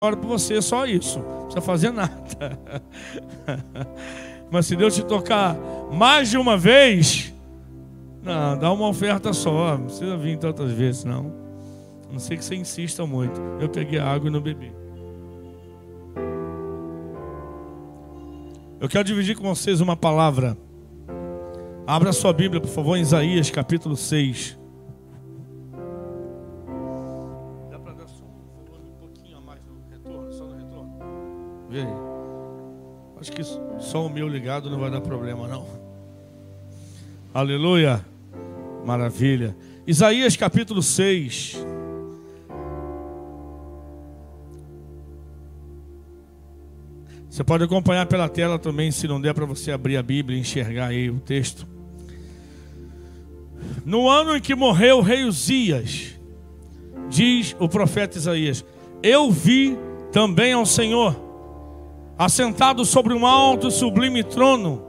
Ora por você, só isso, não precisa fazer nada. Mas se Deus te tocar mais de uma vez, não, dá uma oferta só, não precisa vir tantas vezes, não. A não ser que você insista muito. Eu peguei a água e não bebi. Eu quero dividir com vocês uma palavra. Abra sua Bíblia, por favor, em Isaías capítulo 6. Vê aí. Acho que só o meu ligado não vai dar problema, não. Aleluia. Maravilha. Isaías capítulo 6. Você pode acompanhar pela tela também, se não der para você abrir a Bíblia e enxergar aí o texto. No ano em que morreu o rei Uzias, diz o profeta Isaías, eu vi também ao Senhor assentado sobre um alto e sublime trono,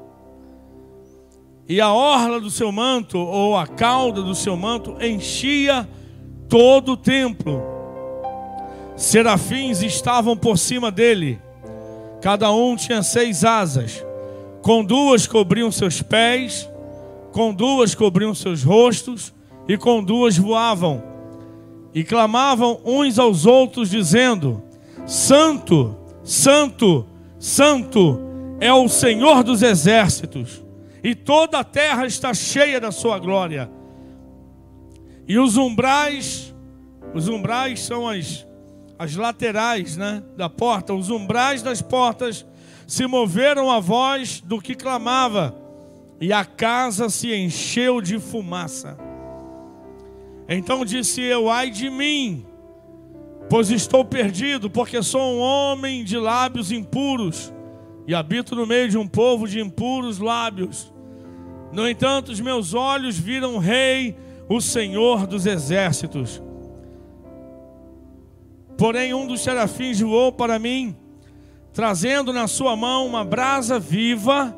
e a orla do seu manto, ou a cauda do seu manto, enchia todo o templo. Serafins estavam por cima dele, cada um tinha 6 asas, com 2 cobriam seus pés, com 2 cobriam seus rostos, e com 2 voavam, e clamavam uns aos outros, dizendo, Santo, Santo, Santo é o Senhor dos exércitos, e toda a terra está cheia da sua glória. E os umbrais são as laterais, né, da porta. Os umbrais das portas se moveram à voz do que clamava, e a casa se encheu de fumaça. Então disse eu, ai de mim, pois estou perdido, porque sou um homem de lábios impuros, e habito no meio de um povo de impuros lábios. No entanto, os meus olhos viram o Rei, o Senhor dos exércitos. Porém, um dos serafins voou para mim, trazendo na sua mão uma brasa viva,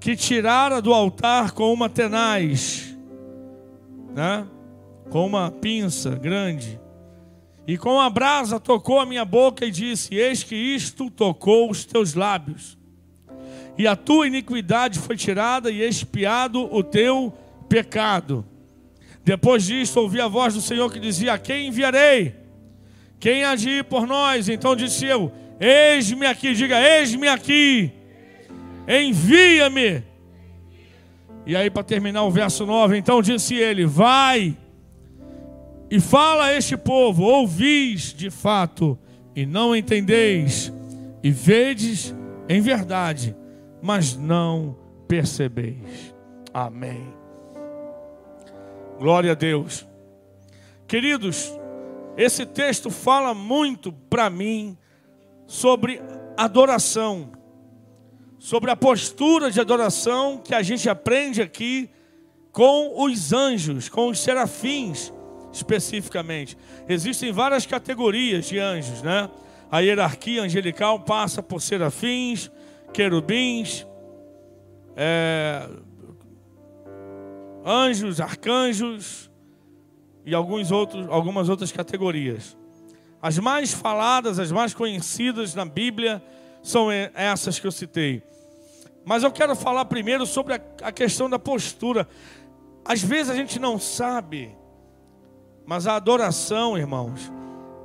que tirara do altar com uma tenaz, né? Com uma pinça grande. E com a brasa tocou a minha boca e disse, eis que isto tocou os teus lábios, e a tua iniquidade foi tirada e expiado o teu pecado. Depois disto ouvi a voz do Senhor que dizia, a quem enviarei? Quem há de ir por nós? Então disse eu, eis-me aqui, diga, eis-me aqui, envia-me. E aí, para terminar o verso 9, então disse ele, vai e fala a este povo, ouvis de fato e não entendeis, e vedes em verdade, mas não percebeis. Amém. Glória a Deus. Queridos, esse texto fala muito para mim sobre adoração, sobre a postura de adoração que a gente aprende aqui com os anjos, com os serafins. Especificamente, existem várias categorias de anjos, né? A hierarquia angelical passa por serafins, querubins, anjos, arcanjos e algumas outras categorias. As mais faladas, as mais conhecidas na Bíblia são essas que eu citei. Mas eu quero falar primeiro sobre a questão da postura. Às vezes a gente não sabe, mas a adoração, irmãos,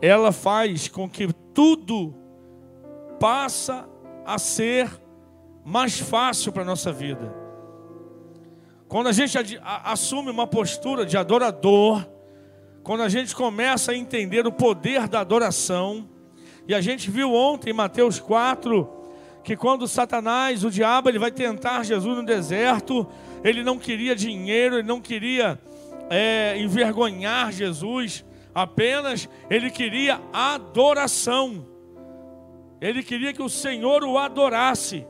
ela faz com que tudo passa a ser mais fácil para a nossa vida. Quando a gente assume uma postura de adorador, quando a gente começa a entender o poder da adoração, e a gente viu ontem em Mateus 4, que quando Satanás, o diabo, ele vai tentar Jesus no deserto, ele não queria dinheiro, ele não queria envergonhar Jesus, apenas ele queria adoração, ele queria que o Senhor o adorasse.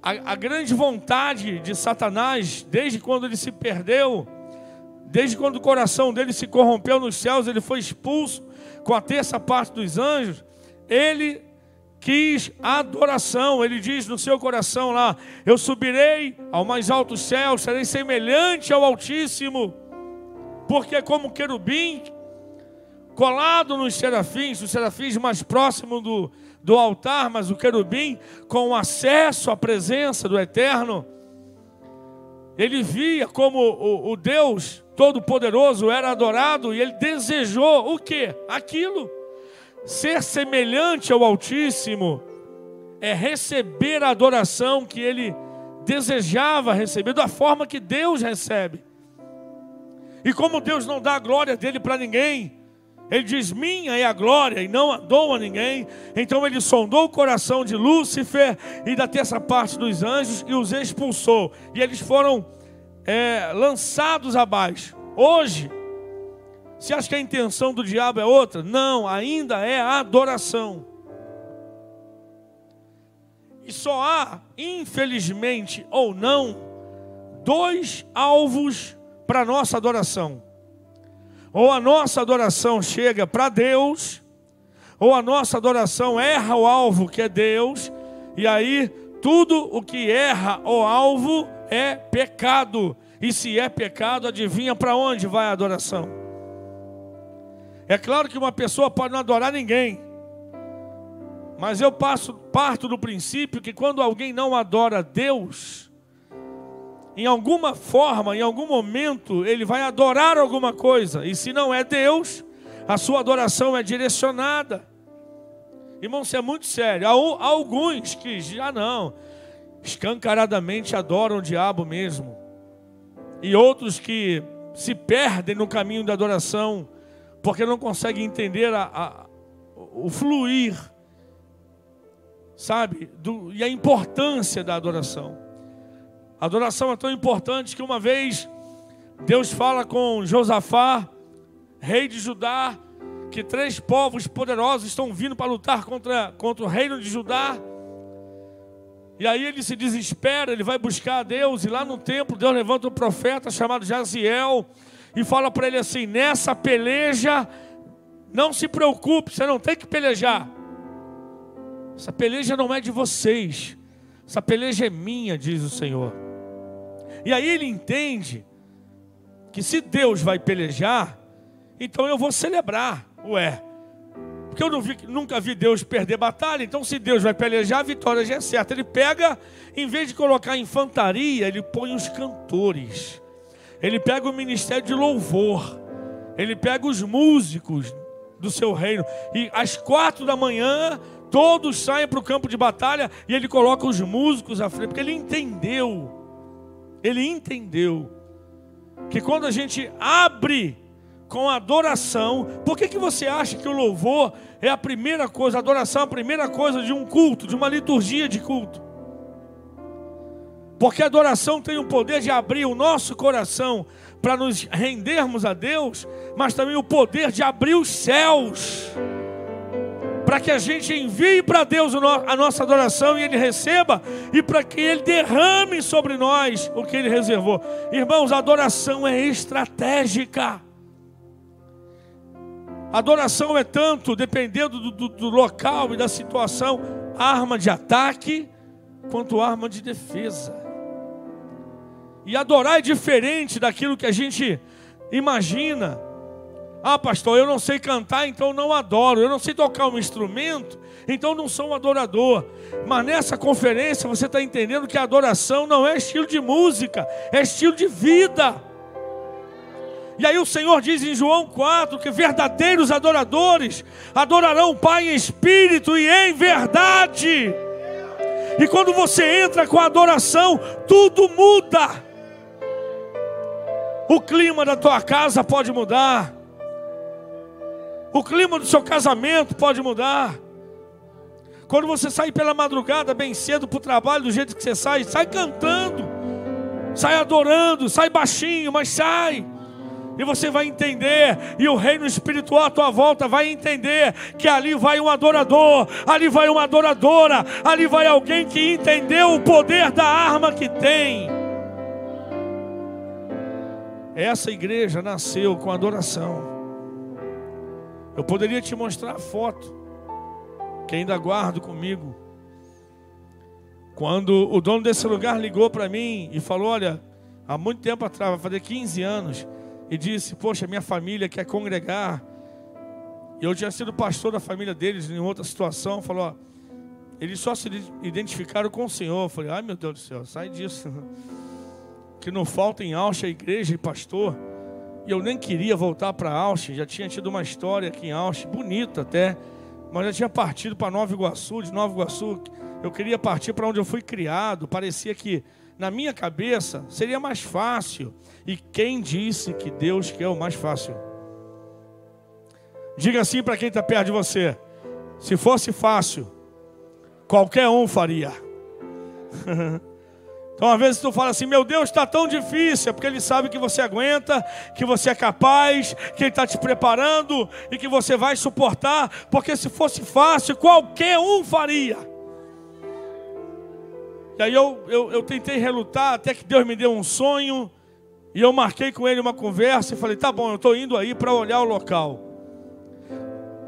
A grande vontade de Satanás, desde quando ele se perdeu, desde quando o coração dele se corrompeu nos céus, ele foi expulso com a terça parte dos anjos, ele quis adoração. Ele diz no seu coração lá, eu subirei ao mais alto céu, serei semelhante ao Altíssimo, porque como querubim, colado nos serafins, os serafins mais próximos do altar, mas o querubim com acesso à presença do Eterno. Ele via como o Deus Todo-Poderoso era adorado e ele desejou o quê? Aquilo. Ser semelhante ao Altíssimo é receber a adoração que ele desejava receber, da forma que Deus recebe. E como Deus não dá a glória dele para ninguém, ele diz, minha é a glória, e não a dou a ninguém. Então ele sondou o coração de Lúcifer e da terça parte dos anjos e os expulsou. E eles foram lançados abaixo. Hoje, você acha que a intenção do diabo é outra? Não, ainda é a adoração. E só há, infelizmente ou não, dois alvos para a nossa adoração. Ou a nossa adoração chega para Deus, ou a nossa adoração erra o alvo que é Deus, e aí tudo o que erra o alvo é pecado. E se é pecado, adivinha para onde vai a adoração? É claro que uma pessoa pode não adorar ninguém, mas eu parto do princípio que quando alguém não adora Deus, em alguma forma, em algum momento, ele vai adorar alguma coisa. E se não é Deus, a sua adoração é direcionada. Irmão, isso é muito sério. Há alguns que já não, escancaradamente adoram o diabo mesmo. E outros que se perdem no caminho da adoração, porque não conseguem entender o fluir, sabe? E a importância da adoração. A adoração é tão importante que uma vez Deus fala com Josafá, rei de Judá, que três povos poderosos estão vindo para lutar contra o reino de Judá. E aí ele se desespera, ele vai buscar a Deus, e lá no templo Deus levanta um profeta chamado Jaziel e fala para ele assim, nessa peleja, não se preocupe, você não tem que pelejar. Essa peleja não é de vocês, essa peleja é minha, diz o Senhor. E aí ele entende que se Deus vai pelejar, então eu vou celebrar. Ué, porque eu nunca vi Deus perder batalha, então se Deus vai pelejar, a vitória já é certa. Ele pega, em vez de colocar infantaria, ele põe os cantores. Ele pega o ministério de louvor. Ele pega os músicos do seu reino. E às 4 da manhã, todos saem para o campo de batalha e ele coloca os músicos à frente, porque ele entendeu. Ele entendeu que quando a gente abre com adoração, por que você acha que o louvor é a primeira coisa, a adoração é a primeira coisa de um culto, de uma liturgia de culto? Porque a adoração tem o poder de abrir o nosso coração para nos rendermos a Deus, mas também o poder de abrir os céus, para que a gente envie para Deus a nossa adoração e Ele receba, e para que Ele derrame sobre nós o que Ele reservou. Irmãos, a adoração é estratégica. A adoração é tanto, dependendo do local e da situação, arma de ataque quanto arma de defesa. E adorar é diferente daquilo que a gente imagina. Ah, pastor, eu não sei cantar, então não adoro. Eu não sei tocar um instrumento, então não sou um adorador. Mas nessa conferência você está entendendo que a adoração não é estilo de música, é estilo de vida. E aí o Senhor diz em João 4 que verdadeiros adoradores adorarão o Pai em espírito e em verdade. E quando você entra com a adoração, tudo muda. O clima da tua casa pode mudar. O clima do seu casamento pode mudar. Quando você sai pela madrugada, bem cedo para o trabalho, do jeito que você sai, sai cantando, sai adorando, sai baixinho, mas sai. E você vai entender, e o reino espiritual à tua volta vai entender que ali vai um adorador, ali vai uma adoradora, ali vai alguém que entendeu o poder da arma que tem. Essa igreja nasceu com adoração. Eu poderia te mostrar a foto que ainda guardo comigo. Quando o dono desse lugar ligou para mim e falou, olha, há muito tempo atrás, vai fazer 15 anos, e disse, poxa, minha família quer congregar E eu tinha sido pastor da família deles em outra situação. Falou, ó, eles só se identificaram com o Senhor. Eu falei, ai meu Deus do céu, sai disso. Que não falta em Alche a igreja e pastor. E eu nem queria voltar para Alche. Já tinha tido uma história aqui em Alche, bonita até. Mas já tinha partido para Novo Iguaçu. De Novo Iguaçu eu queria partir para onde eu fui criado. Parecia que na minha cabeça seria mais fácil. E quem disse que Deus quer o mais fácil? Diga assim para quem está perto de você: se fosse fácil, qualquer um faria. Então, às vezes tu fala assim, meu Deus, está tão difícil, é porque Ele sabe que você aguenta, que você é capaz, que Ele está te preparando e que você vai suportar, porque se fosse fácil, qualquer um faria. E aí eu tentei relutar, até que Deus me deu um sonho, e eu marquei com Ele uma conversa e falei, tá bom, eu estou indo aí para olhar o local.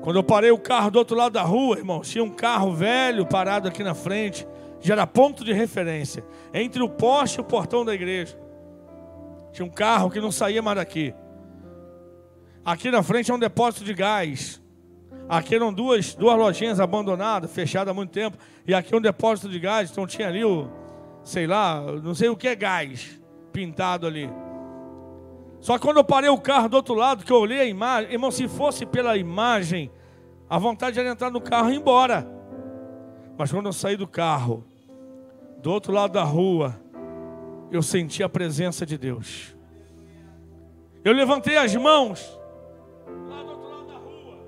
Quando eu parei o carro do outro lado da rua, irmão, tinha um carro velho parado aqui na frente, já era ponto de referência. Entre o poste e o portão da igreja. Tinha um carro que não saía mais daqui. Aqui na frente é um depósito de gás. Aqui eram duas lojinhas abandonadas, fechadas há muito tempo. E aqui é um depósito de gás. Então tinha ali o, sei lá, não sei o que é gás pintado ali. Só que quando eu parei o carro do outro lado, que eu olhei a imagem, irmão, se fosse pela imagem, a vontade era entrar no carro e ir embora. Mas quando eu saí do carro, do outro lado da rua, eu senti a presença de Deus. Eu levantei as mãos, lá do outro lado da rua,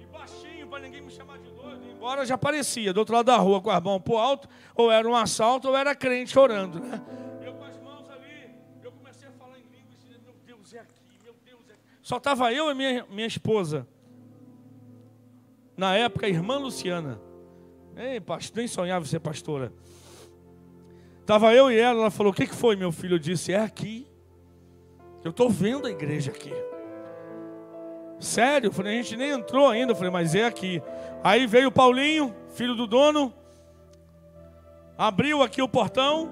e baixinho, para ninguém me chamar de doido, embora já parecia, do outro lado da rua, com as mãos para o alto, ou era um assalto, ou era crente orando, né? Eu com as mãos ali, eu comecei a falar em línguas, meu Deus é aqui, meu Deus é aqui. Só estava eu e minha esposa, na época, a irmã Luciana. Ei, pastor, nem sonhava ser pastora. Estava eu e ela falou, o que foi, meu filho? Eu disse, é aqui. Eu estou vendo a igreja aqui. Sério? Eu falei, a gente nem entrou ainda. Eu falei, mas é aqui. Aí veio o Paulinho, filho do dono, abriu aqui o portão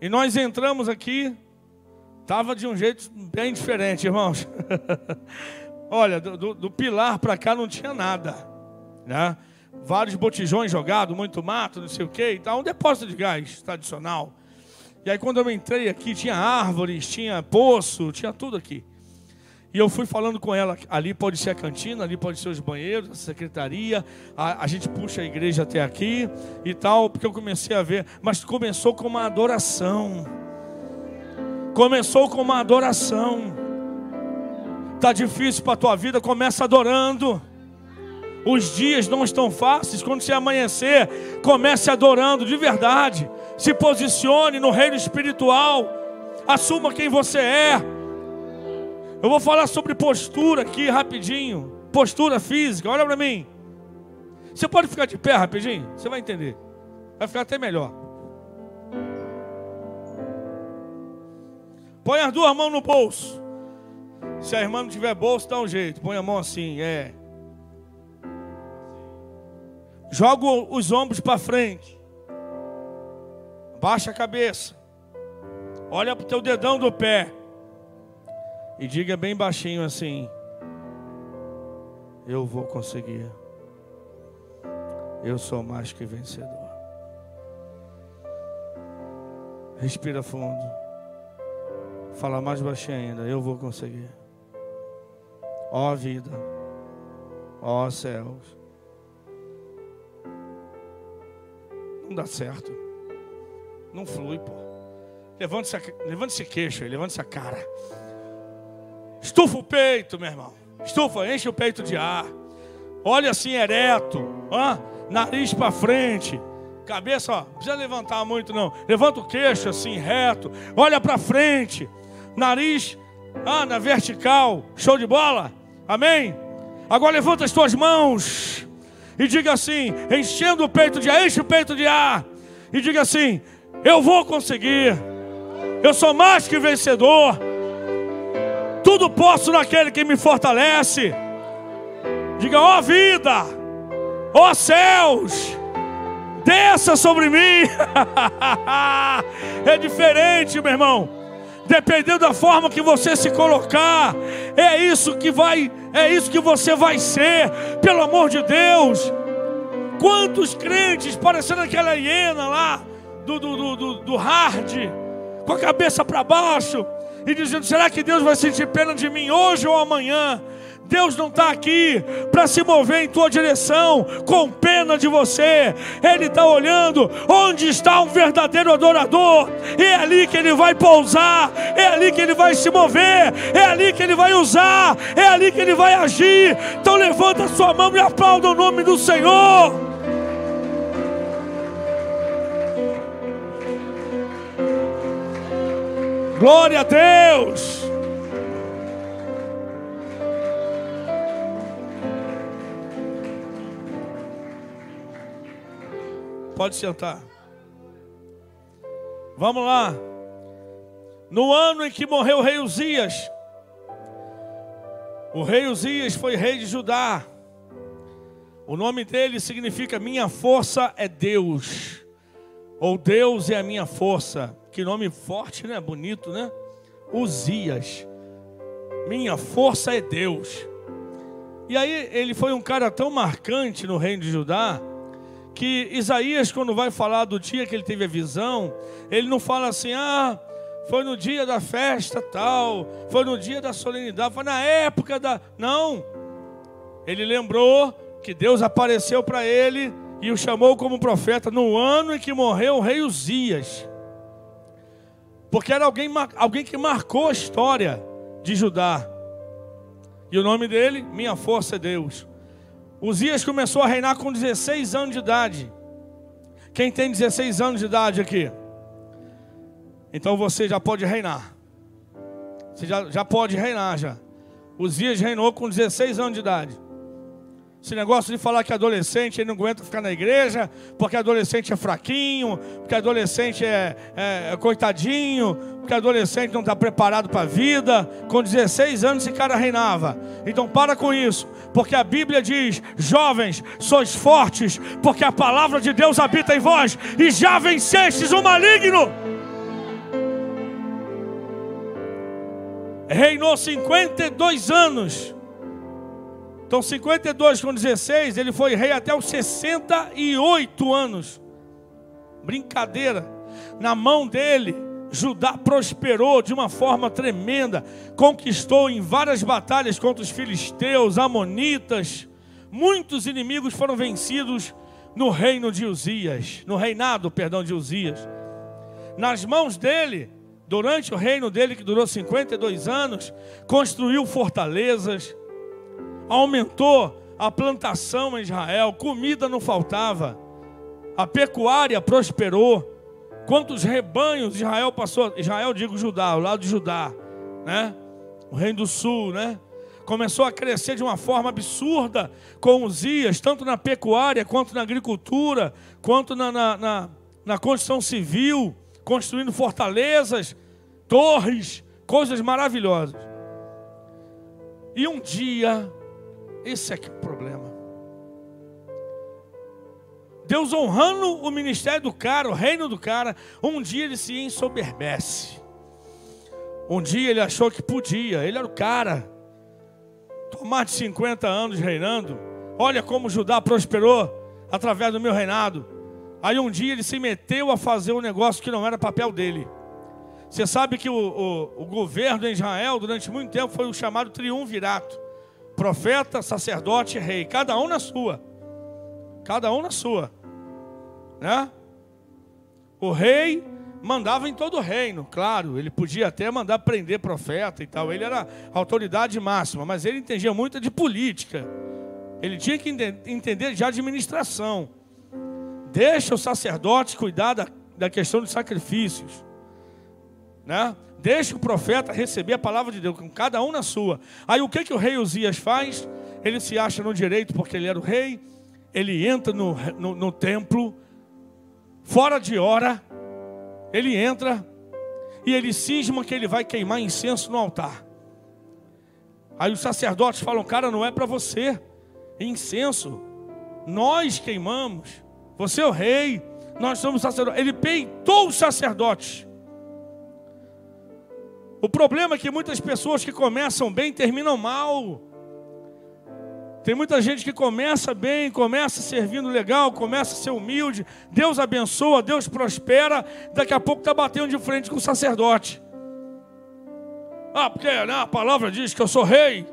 e nós entramos aqui. Estava de um jeito bem diferente, irmãos. Olha, do pilar para cá não tinha nada, né? Vários botijões jogados, muito mato, não sei o que e tal. Um depósito de gás tradicional. E aí quando eu entrei aqui, tinha árvores, tinha poço, tinha tudo aqui. E eu fui falando com ela, ali pode ser a cantina, ali pode ser os banheiros, a secretaria, a gente puxa a igreja até aqui e tal, porque eu comecei a ver. Mas começou com uma adoração. Começou com uma adoração. Tá difícil para a tua vida, começa adorando. Os dias não estão fáceis. Quando você amanhecer, comece adorando de verdade. Se posicione no reino espiritual. Assuma quem você é. Eu vou falar sobre postura aqui rapidinho. Postura física, olha para mim. Você pode ficar de pé rapidinho? Você vai entender. Vai ficar até melhor. Põe as duas mãos no bolso. Se a irmã não tiver bolso, dá um jeito. Põe a mão assim, é. Joga os ombros para frente. Baixa a cabeça. Olha para o teu dedão do pé. E diga bem baixinho assim. Eu vou conseguir. Eu sou mais que vencedor. Respira fundo. Fala mais baixinho ainda. Eu vou conseguir. Ó vida. Ó céus. Não dá certo, não flui, pô. Levante esse queixo aí, levante essa cara. Estufa o peito, meu irmão. Estufa, enche o peito de ar. Olha assim, ereto, ó, nariz para frente. Cabeça, ó, não precisa levantar muito não. Levanta o queixo assim, reto. Olha para frente. Nariz, ó, na vertical. Show de bola? Amém? Agora levanta as tuas mãos. E diga assim, enchendo o peito de ar, enche o peito de ar. E diga assim, eu vou conseguir. Eu sou mais que vencedor. Tudo posso naquele que me fortalece. Diga, ó vida, ó céus, desça sobre mim. É diferente, meu irmão. dependendo da forma que você se colocar, é isso que você vai ser, pelo amor de Deus. Quantos crentes parecendo aquela hiena lá do hard, com a cabeça para baixo e dizendo: será que Deus vai sentir pena de mim hoje ou amanhã? Deus não está aqui para se mover em tua direção com pena de você. Ele está olhando onde está um verdadeiro adorador. E é ali que Ele vai pousar. É ali que Ele vai se mover. É ali que Ele vai usar. É ali que Ele vai agir. Então levanta a sua mão e aplauda o nome do Senhor. Glória a Deus! Pode sentar. Vamos lá. No ano em que morreu o rei Uzias foi rei de Judá. O nome dele significa minha força é Deus, ou Deus é a minha força. Que nome forte, né? Bonito, né? Uzias. Minha força é Deus. E aí ele foi um cara tão marcante no reino de Judá, que Isaías, quando vai falar do dia que ele teve a visão, ele não fala assim: ah, foi no dia da festa tal, foi no dia da solenidade, foi na época da... Não. Ele lembrou que Deus apareceu para ele e o chamou como profeta no ano em que morreu o rei Uzias. Porque era alguém que marcou a história de Judá. E o nome dele, minha força é Deus. Uzias começou a reinar com 16 anos de idade. Quem tem 16 anos de idade aqui? Então você já pode reinar. Você já pode reinar já. Uzias reinou com 16 anos de idade. Esse negócio de falar que adolescente ele não aguenta ficar na igreja, porque adolescente é fraquinho, porque adolescente é coitadinho, porque adolescente não está preparado para a vida. Com 16 anos esse cara reinava. Então para com isso, porque a Bíblia diz: jovens, sois fortes, porque a palavra de Deus habita em vós, e já vencestes o maligno. Reinou 52 anos. Então 52 com 16, ele foi rei até os 68 anos. Brincadeira. Na mão dele, Judá prosperou de uma forma tremenda. Conquistou em várias batalhas contra os filisteus, amonitas. Muitos inimigos foram vencidos no reino de Uzias. No reinado, perdão, de Uzias. Nas mãos dele, durante o reino dele, que durou 52 anos, construiu fortalezas. Aumentou a plantação em Israel, comida não faltava, a pecuária prosperou. Quantos rebanhos Israel passou? Israel, digo Judá, o lado de Judá, né? O reino do sul, né? Começou a crescer de uma forma absurda com Uzias, tanto na pecuária, quanto na agricultura, quanto na construção civil, construindo fortalezas, torres, coisas maravilhosas. E um dia... esse é que é o problema. Deus honrando o ministério do cara, o reino do cara, um dia ele se ensoberbece. Um dia ele achou que podia, ele era o cara. Tô mais de 50 anos reinando, olha como Judá prosperou através do meu reinado. Aí um dia ele se meteu a fazer um negócio que não era papel dele. Você sabe que o governo em Israel durante muito tempo foi o chamado triunvirato. Profeta, sacerdote, rei, cada um na sua, né? O rei mandava em todo o reino, claro, ele podia até mandar prender profeta e tal, ele era autoridade máxima, mas ele entendia muito de política, ele tinha que entender de administração. Deixa o sacerdote cuidar da questão dos sacrifícios, né? Deixa o profeta receber a palavra de Deus, com cada um na sua. Aí o que o rei Uzias faz? Ele se acha no direito porque ele era o rei. Ele entra no templo, fora de hora. Ele entra e ele cisma que ele vai queimar incenso no altar. Aí os sacerdotes falam: cara, não é para você incenso, nós queimamos. Você é o rei, nós somos sacerdotes. Ele peitou os sacerdotes. O problema é que muitas pessoas que começam bem terminam mal. Tem muita gente que começa bem, começa servindo legal, começa a ser humilde, Deus abençoa, Deus prospera, daqui a pouco está batendo de frente com o sacerdote. Ah, porque a palavra diz que eu sou rei.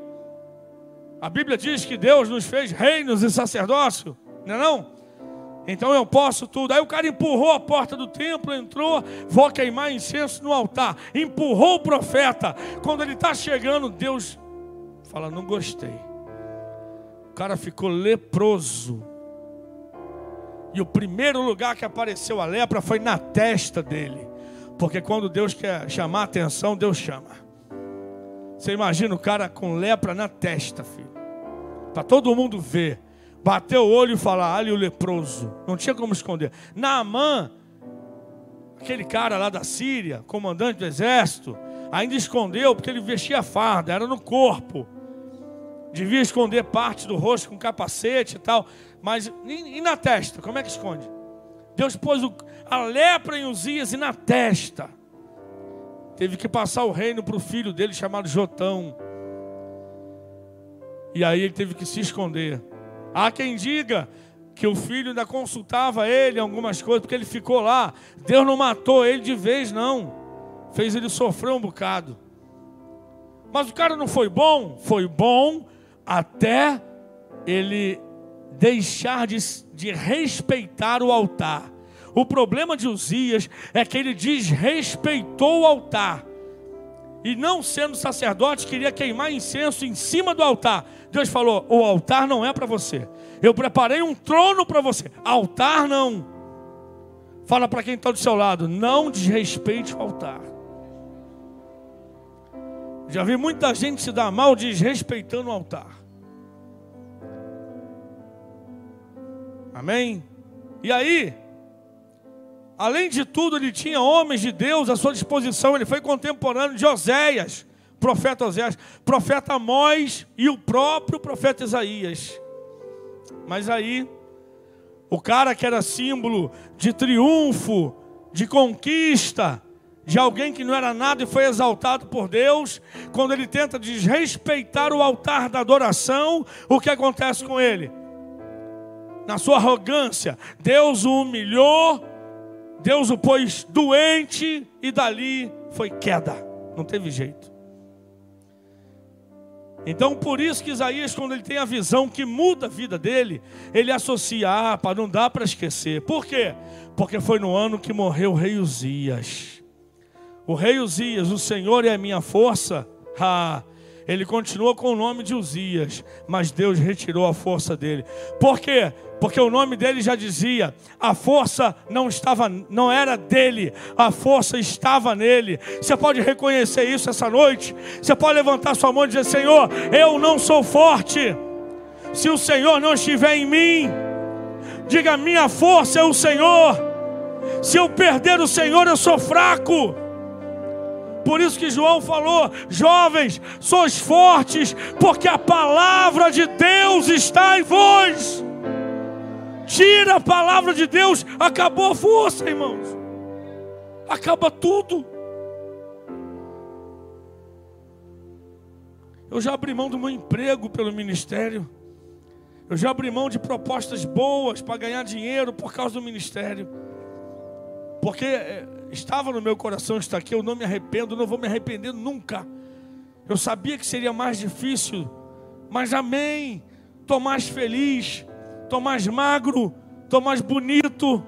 A Bíblia diz que Deus nos fez reinos e sacerdócio, não é não? Então eu posso tudo. Aí o cara empurrou a porta do templo, entrou, vou queimar incenso no altar. Empurrou o profeta. Quando ele está chegando, Deus fala, não gostei. O cara ficou leproso. E o primeiro lugar que apareceu a lepra foi na testa dele. Porque quando Deus quer chamar a atenção, Deus chama. Você imagina o cara com lepra na testa, filho. Para todo mundo ver. Bateu o olho e falar, ali o leproso. Não tinha como esconder. Naamã, aquele cara lá da Síria, comandante do exército, ainda escondeu porque ele vestia farda, era no corpo. Devia esconder parte do rosto com capacete e tal. Mas e na testa? Como é que esconde? Deus pôs a lepra em Uzias e na testa. Teve que passar o reino para o filho dele chamado Jotão. E aí ele teve que se esconder. Há quem diga que o filho ainda consultava ele algumas coisas, porque ele ficou lá. Deus não matou ele de vez, não. Fez ele sofrer um bocado. Mas o cara não foi bom? Foi bom até ele deixar de respeitar o altar. O problema de Uzias é que ele desrespeitou o altar. E não sendo sacerdote, queria queimar incenso em cima do altar. Deus falou, o altar não é para você. Eu preparei um trono para você. Altar não. Fala para quem está do seu lado, não desrespeite o altar. Já vi muita gente se dar mal desrespeitando o altar. Amém? E aí... Além de tudo, ele tinha homens de Deus à sua disposição. Ele foi contemporâneo de Oséias, profeta Amós e o próprio profeta Isaías. Mas aí, o cara que era símbolo de triunfo, de conquista, de alguém que não era nada e foi exaltado por Deus, quando ele tenta desrespeitar o altar da adoração, o que acontece com ele? Na sua arrogância, Deus o humilhou, Deus o pôs doente e dali foi queda. Não teve jeito. Então por isso que Isaías, quando ele tem a visão que muda a vida dele, ele associa, para não dá para esquecer. Por quê? Porque foi no ano que morreu o rei Uzias. O rei Uzias, o Senhor é a minha força. Ele continuou com o nome de Uzias, mas Deus retirou a força dele. Por quê? Porque o nome dele já dizia, a força não era dele, a força estava nele. Você pode reconhecer isso essa noite? Você pode levantar sua mão e dizer, Senhor, eu não sou forte. Se o Senhor não estiver em mim, diga, minha força é o Senhor. Se eu perder o Senhor, eu sou fraco. Por isso que João falou, jovens, sois fortes, porque a palavra de Deus está em vós. Tira a palavra de Deus, acabou a força, irmãos. Acaba tudo. Eu já abri mão do meu emprego pelo ministério. Eu já abri mão de propostas boas para ganhar dinheiro por causa do ministério. Porque... estava no meu coração, está aqui, eu não me arrependo, não vou me arrepender nunca. Eu sabia que seria mais difícil, mas amém. Estou mais feliz, estou mais magro, estou mais bonito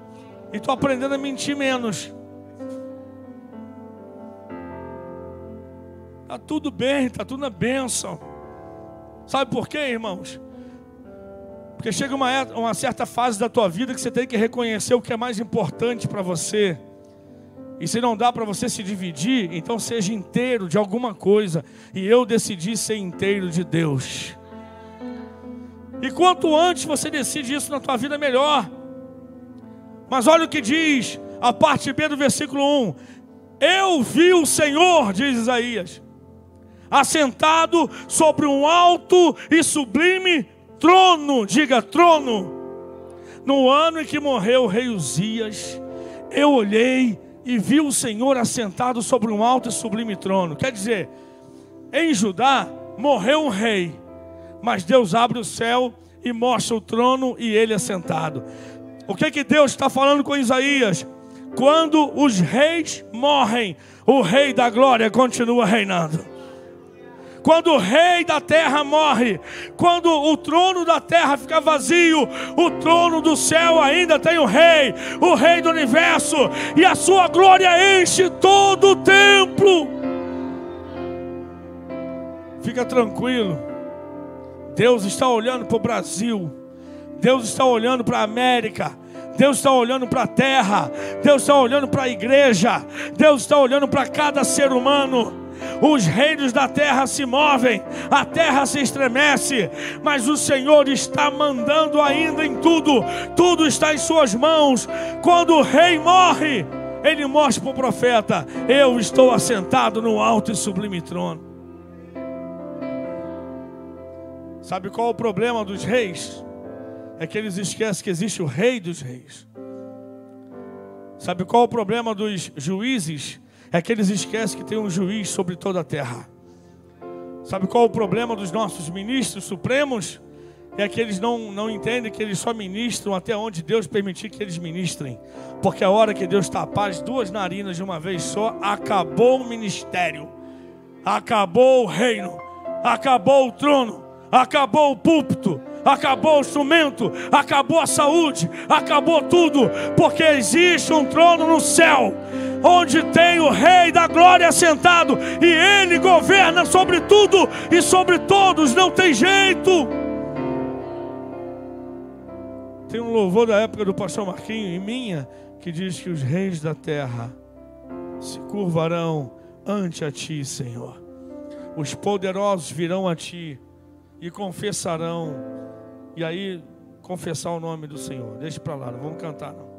e estou aprendendo a mentir menos. Está tudo bem, está tudo na bênção. Sabe por quê, irmãos? Porque chega uma certa fase da tua vida que você tem que reconhecer o que é mais importante para você. E se não dá para você se dividir, então seja inteiro de alguma coisa. E eu decidi ser inteiro de Deus. E quanto antes você decide isso na tua vida, melhor. Mas olha o que diz a parte B do versículo 1. Eu vi o Senhor, diz Isaías, assentado sobre um alto e sublime trono. Diga, trono. No ano em que morreu o rei Uzias, eu olhei e viu o Senhor assentado sobre um alto e sublime trono. Quer dizer, em Judá morreu um rei, mas Deus abre o céu e mostra o trono e ele assentado. O que que Deus está falando com Isaías? Quando os reis morrem, o rei da glória continua reinando. Quando o rei da terra morre, quando o trono da terra fica vazio, o trono do céu ainda tem o rei do universo, e a sua glória enche todo o templo. Fica tranquilo, Deus está olhando para o Brasil, Deus está olhando para a América, Deus está olhando para a terra, Deus está olhando para a igreja, Deus está olhando para cada ser humano. Os reinos da terra se movem, a terra se estremece, mas o Senhor está mandando ainda em tudo, tudo está em suas mãos. Quando o rei morre, ele mostra para o profeta: eu estou assentado no alto e sublime trono. Sabe qual é o problema dos reis? É que eles esquecem que existe o rei dos reis. Sabe qual é o problema dos juízes? É que eles esquecem que tem um juiz sobre toda a terra. Sabe qual é o problema dos nossos ministros supremos? É que eles não entendem que eles só ministram até onde Deus permitir que eles ministrem. Porque a hora que Deus tapar as duas narinas de uma vez só, acabou o ministério, acabou o reino, acabou o trono, acabou o púlpito, acabou o instrumento, acabou a saúde, acabou tudo. Porque existe um trono no céu, onde tem o Rei da Glória sentado, e Ele governa sobre tudo e sobre todos, não tem jeito. Tem um louvor da época do pastor Marquinho e minha, que diz que os reis da terra se curvarão ante a Ti, Senhor. Os poderosos virão a Ti e confessarão. E aí, confessar o nome do Senhor. Deixa para lá, não vamos cantar não.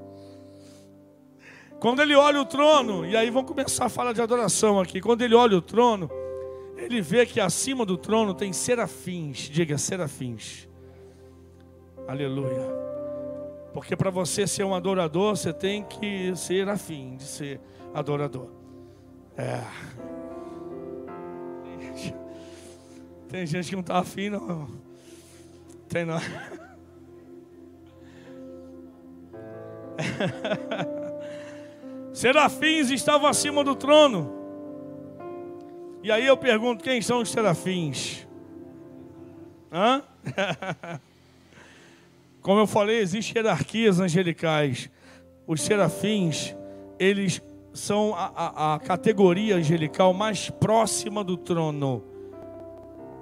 Quando ele olha o trono, e aí vamos começar a falar de adoração aqui. Quando ele olha o trono, ele vê que acima do trono tem serafins. Diga, serafins. Aleluia. Porque para você ser um adorador, você tem que ser afim de ser adorador. É. Tem gente que não está afim, não. Tem não. Serafins estavam acima do trono. E aí eu pergunto: quem são os serafins? Hã? Como eu falei, existem hierarquias angelicais. Os serafins, eles são a categoria angelical mais próxima do trono.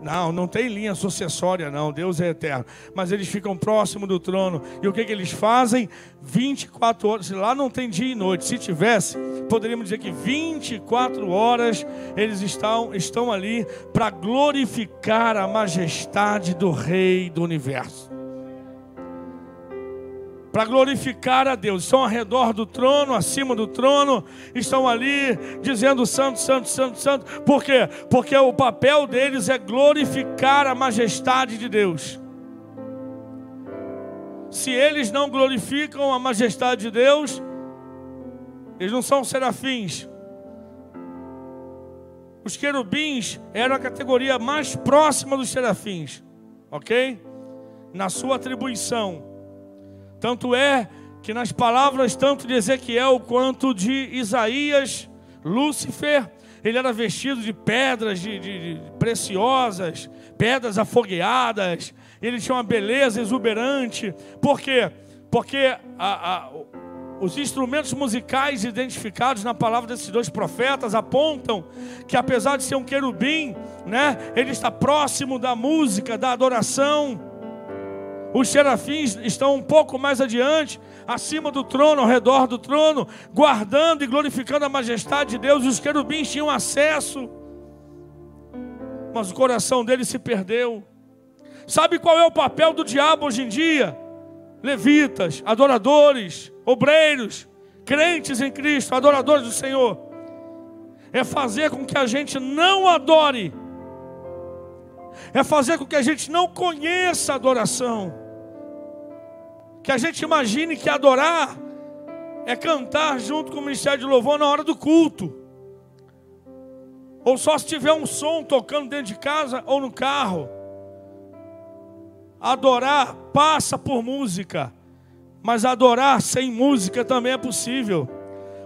Não tem linha sucessória não, Deus é eterno. Mas eles ficam próximo do trono. E o que eles fazem? 24 horas, lá não tem dia e noite. Se tivesse, poderíamos dizer que 24 horas eles estão ali para glorificar a majestade do Rei do Universo, para glorificar a Deus. Estão ao redor do trono, acima do trono, estão ali dizendo santo, santo, santo, santo. Por quê? Porque o papel deles é glorificar a majestade de Deus. Se eles não glorificam a majestade de Deus, eles não são serafins. Os querubins eram a categoria mais próxima dos serafins, ok? Na sua atribuição. Tanto é que nas palavras tanto de Ezequiel quanto de Isaías, Lúcifer, ele era vestido de pedras de preciosas, pedras afogueadas. Ele tinha uma beleza exuberante. Por quê? Porque os instrumentos musicais identificados na palavra desses dois profetas apontam que, apesar de ser um querubim, né, ele está próximo da música, da adoração. Os serafins estão um pouco mais adiante, acima do trono, ao redor do trono, guardando e glorificando a majestade de Deus. Os querubins tinham acesso, mas o coração deles se perdeu. Sabe qual é o papel do diabo hoje em dia? Levitas, adoradores, obreiros, crentes em Cristo, adoradores do Senhor. É fazer com que a gente não adore. É fazer com que a gente não conheça a adoração. Que a gente imagine que adorar é cantar junto com o ministério de louvor na hora do culto, ou só se tiver um som tocando dentro de casa ou no carro. Adorar passa por música, mas adorar sem música também é possível,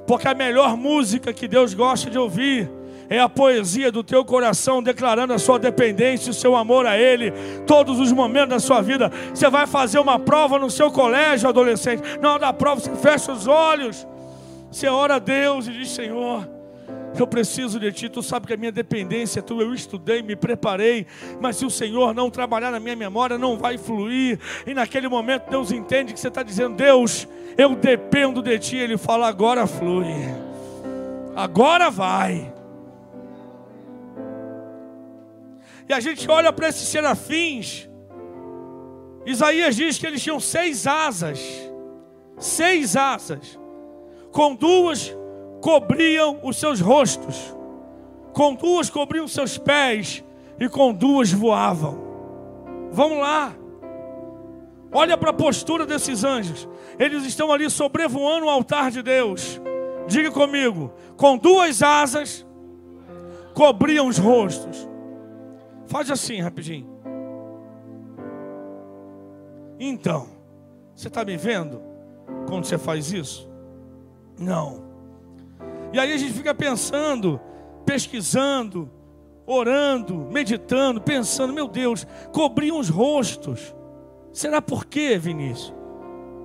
porque a melhor música que Deus gosta de ouvir é a poesia do teu coração, declarando a sua dependência e o seu amor a Ele, todos os momentos da sua vida. Você vai fazer uma prova no seu colégio, adolescente, na hora da prova você fecha os olhos, você ora a Deus e diz: Senhor, eu preciso de Ti, Tu sabe que a minha dependência é Tua, eu estudei, me preparei, mas se o Senhor não trabalhar na minha memória, não vai fluir. E naquele momento Deus entende que você está dizendo: Deus, eu dependo de Ti. Ele fala: agora flui, agora vai. E a gente olha para esses serafins. Isaías diz que eles tinham 6 asas. 6 asas. Com 2 cobriam os seus rostos. Com 2 cobriam os seus pés. E com 2 voavam. Vamos lá. Olha para a postura desses anjos. Eles estão ali sobrevoando o altar de Deus. Diga comigo. Com 2 asas cobriam os rostos. Faz assim, rapidinho. Então, você está me vendo quando você faz isso? Não. E aí a gente fica pensando, pesquisando, orando, meditando, pensando: meu Deus, cobriam os rostos. Será por quê, Vinícius?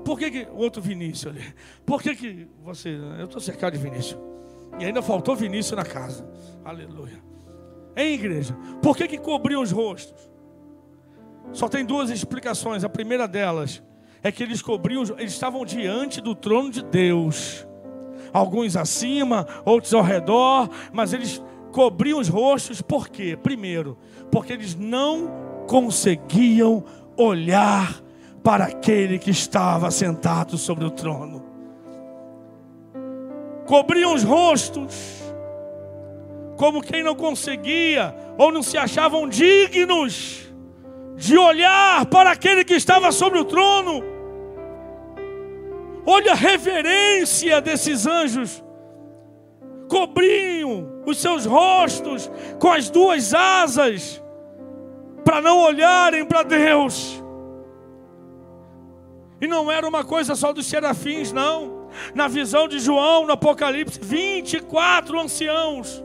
Por que que... outro Vinícius ali. Por que que você... eu estou cercado de Vinícius. E ainda faltou Vinícius na casa. Aleluia. Hein, igreja? Por que que cobriam os rostos? Só tem 2 explicações. A primeira delas é que eles cobriam, eles estavam diante do trono de Deus, alguns acima, outros ao redor, mas eles cobriam os rostos. Por quê? Primeiro, porque eles não conseguiam olhar para aquele que estava sentado sobre o trono. Cobriam os rostos como quem não conseguia ou não se achavam dignos de olhar para aquele que estava sobre o trono. Olha a reverência desses anjos. Cobriam os seus rostos com as 2 asas para não olharem para Deus. E não era uma coisa só dos serafins, não. Na visão de João, no Apocalipse, 24 anciãos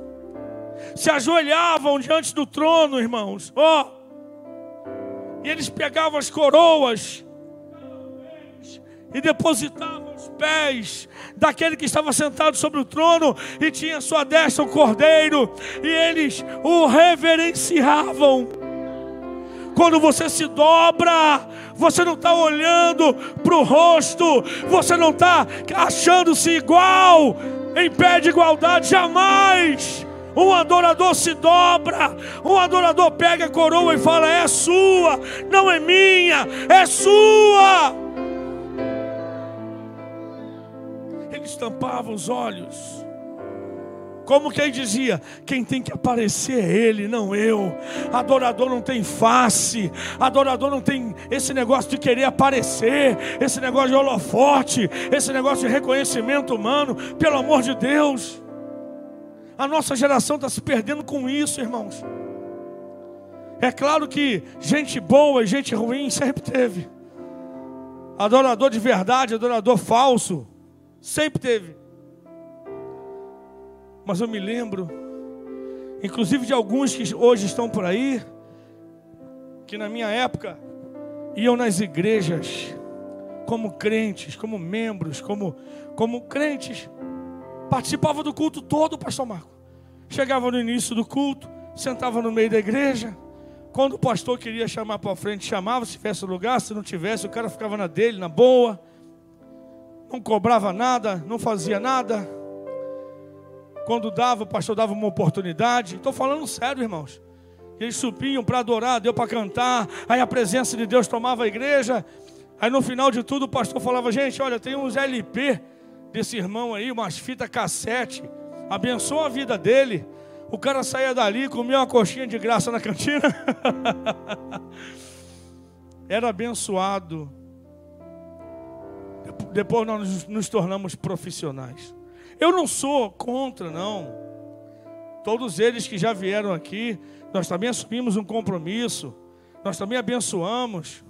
se ajoelhavam diante do trono, irmãos. Ó, e eles pegavam as coroas e depositavam os pés daquele que estava sentado sobre o trono, e tinha à sua destra o cordeiro, e eles o reverenciavam. Quando você se dobra, você não está olhando para o rosto, você não está achando-se igual, em pé de igualdade, jamais. Um adorador se dobra, um adorador pega a coroa e fala: é sua, não é minha, é sua. Eles tampavam os olhos, como quem dizia: quem tem que aparecer é ele, não eu. Adorador não tem face, adorador não tem esse negócio de querer aparecer, esse negócio de holofote, esse negócio de reconhecimento humano, pelo amor de Deus. A nossa geração está se perdendo com isso, irmãos. É claro que gente boa e gente ruim sempre teve. Adorador de verdade, adorador falso, sempre teve. Mas eu me lembro, inclusive, de alguns que hoje estão por aí, que na minha época iam nas igrejas como crentes, como membros, como crentes. Participava do culto todo, pastor Marco. Chegava no início do culto, sentava no meio da igreja. Quando o pastor queria chamar para frente, chamava, se tivesse lugar, se não tivesse, o cara ficava na dele, na boa. Não cobrava nada, não fazia nada. Quando dava, o pastor dava uma oportunidade. Estou falando sério, irmãos. Eles subiam para adorar, deu para cantar. Aí a presença de Deus tomava a igreja. Aí no final de tudo o pastor falava: gente, olha, tem uns LP desse irmão aí, umas fitas cassete, abençoa a vida dele. O cara saía dali, comia uma coxinha de graça na cantina. Era abençoado. depois nós nos tornamos profissionais. Eu não sou contra, não. Todos eles que já vieram aqui, nós também assumimos um compromisso, nós também abençoamos.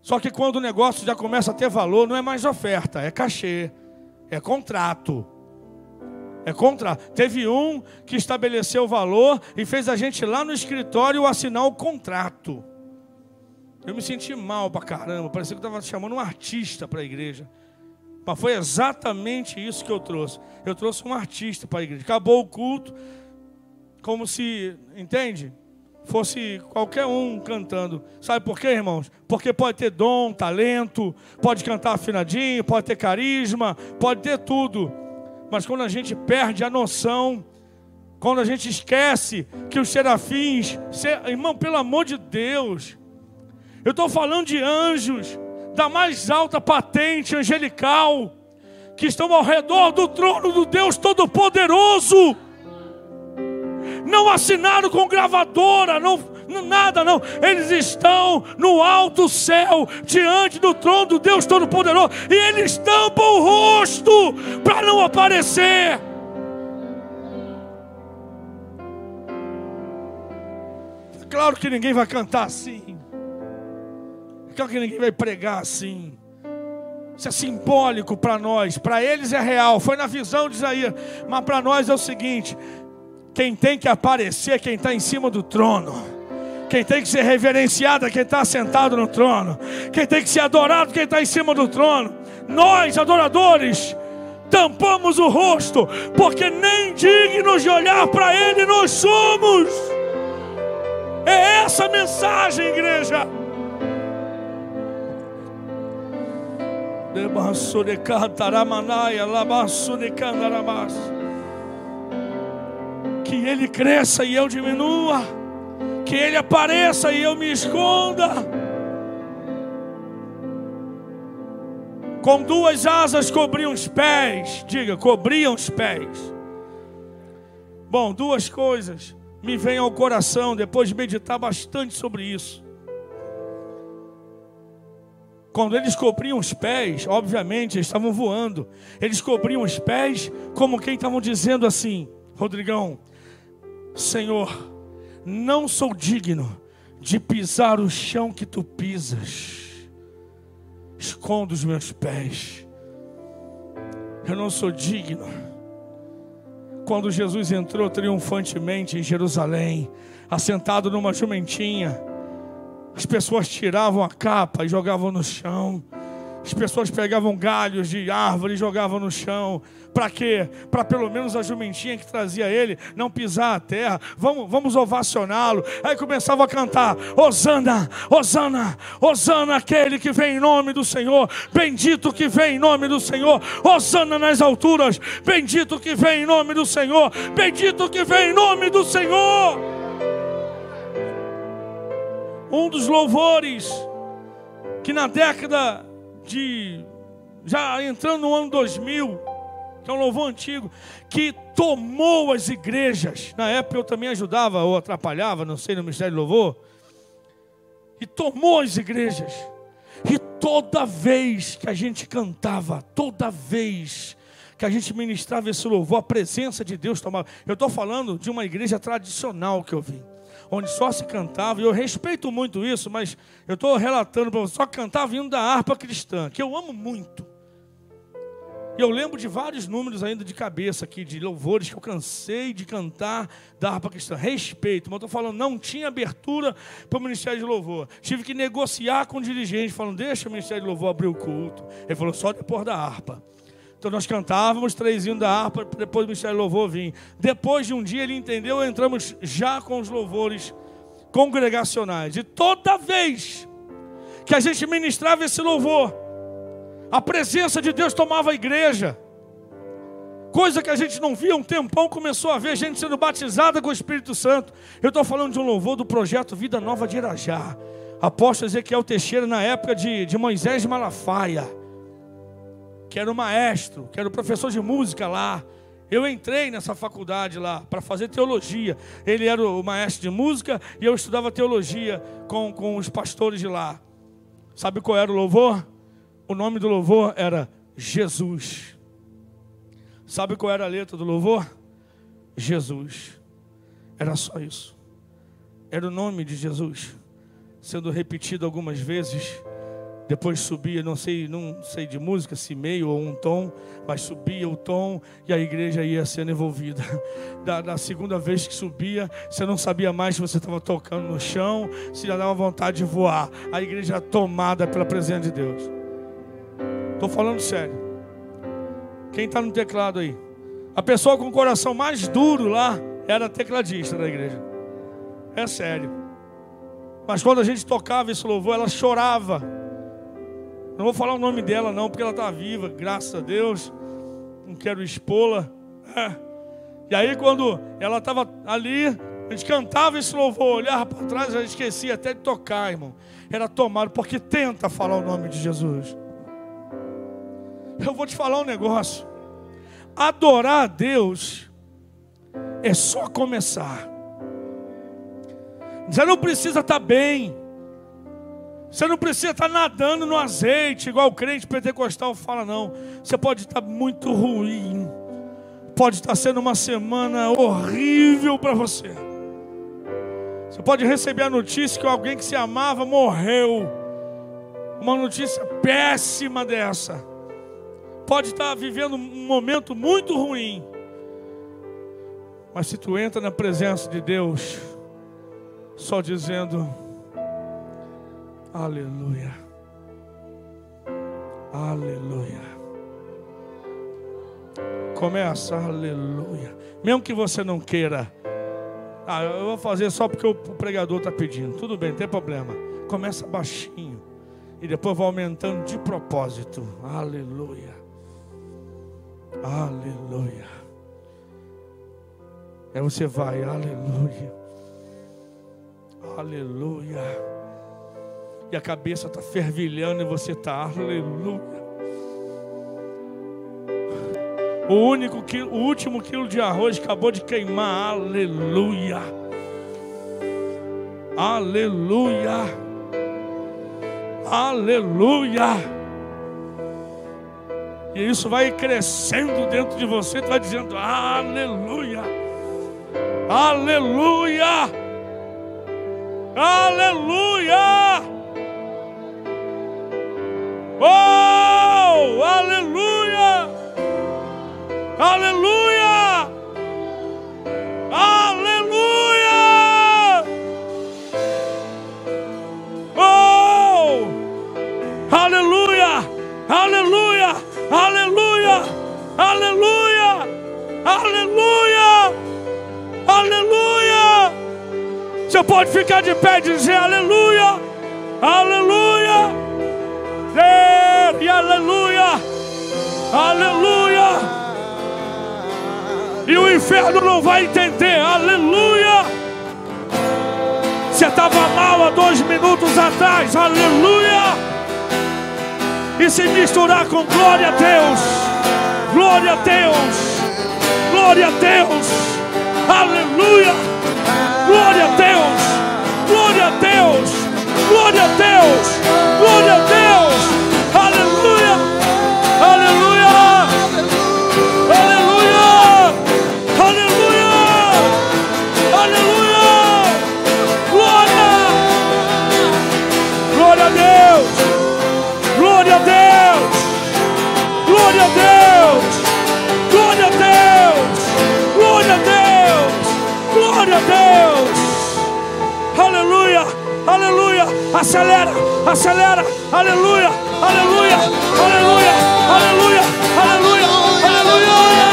Só que quando o negócio já começa a ter valor, não é mais oferta, é cachê, é contrato. É contrato. Teve um que estabeleceu o valor e fez a gente lá no escritório assinar o contrato. Eu me senti mal pra caramba, parecia que eu estava chamando um artista para a igreja. Mas foi exatamente isso que eu trouxe. Eu trouxe um artista para a igreja. Acabou o culto, como se, entende? Fosse qualquer um cantando. Sabe por quê, irmãos? Porque pode ter dom, talento, pode cantar afinadinho, pode ter carisma, pode ter tudo. Mas quando a gente perde a noção, quando a gente esquece que os serafins... Irmão, pelo amor de Deus... Eu estou falando de anjos da mais alta patente angelical que estão ao redor do trono do Deus Todo-Poderoso. Não assinaram com gravadora, nada não. Eles estão no alto céu, diante do trono do Deus Todo-Poderoso. E eles tampam o rosto para não aparecer. Claro que ninguém vai cantar assim. Claro que ninguém vai pregar assim. Isso é simbólico para nós. Para eles é real, foi na visão de Isaías. Mas para nós é o seguinte: quem tem que aparecer é quem está em cima do trono. Quem tem que ser reverenciado é quem está sentado no trono. Quem tem que ser adorado é quem está em cima do trono. Nós, adoradores, tampamos o rosto, porque nem dignos de olhar para ele nós somos. É essa a mensagem, igreja. Que ele cresça e eu diminua, que ele apareça e eu me esconda. Com duas asas cobriam os pés. Diga, cobriam os pés. Bom, duas coisas me vêm ao coração depois de meditar bastante sobre isso. Quando eles cobriam os pés, obviamente, eles estavam voando. Eles cobriam os pés como quem estavam dizendo assim: Rodrigão, Senhor, não sou digno de pisar o chão que tu pisas. Esconda os meus pés. Eu não sou digno. Quando Jesus entrou triunfantemente em Jerusalém, assentado numa jumentinha, as pessoas tiravam a capa e jogavam no chão. As pessoas pegavam galhos de árvore e jogavam no chão. Para quê? Para pelo menos a jumentinha que trazia ele não pisar a terra. Vamos ovacioná-lo. Aí começava a cantar: Hosana, Hosana, Hosana, aquele que vem em nome do Senhor. Bendito que vem em nome do Senhor. Hosana nas alturas. Bendito que vem em nome do Senhor. Bendito que vem em nome do Senhor. Um dos louvores que na década de... já entrando no ano 2000, que é um louvor antigo, que tomou as igrejas. Na época eu também ajudava ou atrapalhava, não sei, no Ministério do Louvor. E tomou as igrejas. E toda vez que a gente cantava, toda vez que a gente ministrava esse louvor, a presença de Deus tomava. Eu estou falando de uma igreja tradicional que eu vim, onde só se cantava, e eu respeito muito isso, mas eu estou relatando para você, só cantava vindo da harpa cristã, que eu amo muito. E eu lembro de vários números ainda de cabeça aqui, de louvores que eu cansei de cantar da harpa cristã. Respeito, mas estou falando, não tinha abertura para o Ministério de Louvor. Tive que negociar com o dirigente, falando: deixa o Ministério de Louvor abrir o culto. Ele falou: só depois da harpa. Então nós cantávamos trezinho da harpa, depois o Ministério do Louvor vinha. Depois de um dia ele entendeu, entramos já com os louvores congregacionais. E toda vez que a gente ministrava esse louvor, a presença de Deus tomava a igreja. Coisa que a gente não via há um tempão, começou a ver gente sendo batizada com o Espírito Santo. Eu estou falando de um louvor do projeto Vida Nova de Irajá. Apóstolo Ezequiel Teixeira, na época de Moisés de Malafaia, que era o maestro, que era o professor de música lá. Eu entrei nessa faculdade lá para fazer teologia. Ele era o maestro de música e eu estudava teologia com os pastores de lá. Sabe qual era o louvor? O nome do louvor era Jesus. Sabe qual era a letra do louvor? Jesus. Era só isso. Era o nome de Jesus sendo repetido algumas vezes. Depois subia, não sei de música, se meio ou um tom, mas subia o tom e a igreja ia sendo envolvida. Da segunda vez que subia, você não sabia mais se você estava tocando no chão, se já dava vontade de voar. A igreja tomada pela presença de Deus. Estou falando sério. Quem está no teclado aí? A pessoa com o coração mais duro lá era tecladista da igreja. É sério. Mas quando a gente tocava esse louvor, ela chorava. Não vou falar o nome dela não, porque ela está viva, graças a Deus. Não quero expô-la. E aí quando ela estava ali, a gente cantava esse louvor, olhava para trás, já esquecia até de tocar, irmão. Era tomado, porque tenta falar o nome de Jesus. Eu vou te falar um negócio. Adorar a Deus é só começar. Você não precisa estar bem. Você não precisa estar nadando no azeite, igual o crente pentecostal fala, não. Você pode estar muito ruim. Pode estar sendo uma semana horrível para você. Você pode receber a notícia que alguém que se amava morreu. Uma notícia péssima dessa. Pode estar vivendo um momento muito ruim. Mas se tu entra na presença de Deus, só dizendo... Aleluia, aleluia. Começa, aleluia. Mesmo que você não queira. Ah, eu vou fazer só porque o pregador está pedindo. Tudo bem, não tem problema. Começa baixinho e depois vai aumentando de propósito. Aleluia, aleluia. Aí você vai, aleluia, aleluia. E a cabeça está fervilhando e você está, aleluia. O último quilo de arroz acabou de queimar, aleluia. Aleluia. Aleluia. E isso vai crescendo dentro de você, tu vai dizendo, aleluia. Aleluia. Aleluia. Oh, aleluia! Aleluia! Aleluia! Oh! Aleluia! Aleluia! Aleluia! Aleluia! Aleluia! Aleluia! Você pode ficar de pé e dizer aleluia! Aleluia! E aleluia, aleluia, e o inferno não vai entender, aleluia. Você estava mal há 2 minutos atrás, aleluia. E se misturar com glória a Deus, glória a Deus, glória a Deus, aleluia, glória a Deus, glória a Deus, glória a Deus, glória a Deus. Aleluia, acelera, acelera, aleluia, aleluia, aleluia, aleluia, aleluia, aleluia.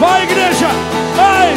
Vai, igreja, mais.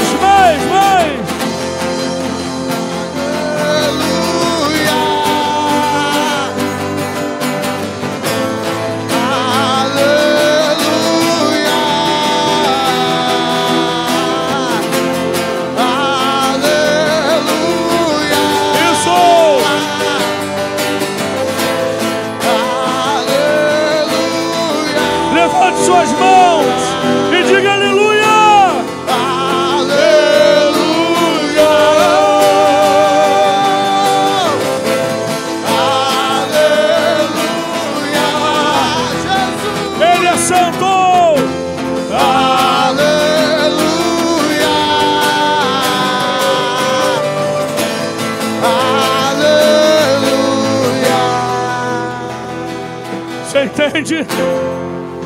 Você entende?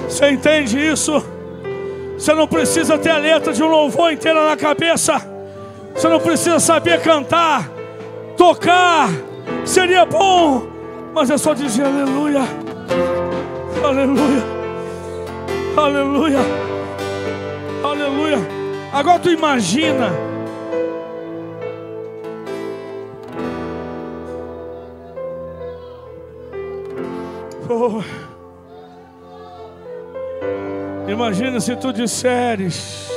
Você entende isso? Você não precisa ter a letra de um louvor inteira na cabeça. Você não precisa saber cantar, tocar. Seria bom, mas é só dizer aleluia. Aleluia. Aleluia. Aleluia. Agora tu imagina. Oh. Imagina se tu disseres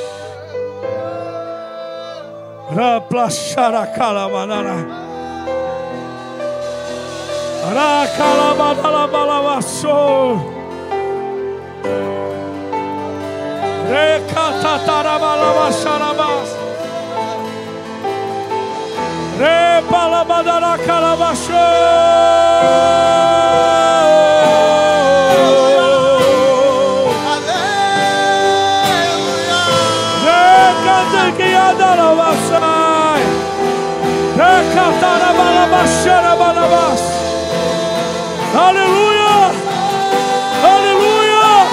Aleluia, aleluia,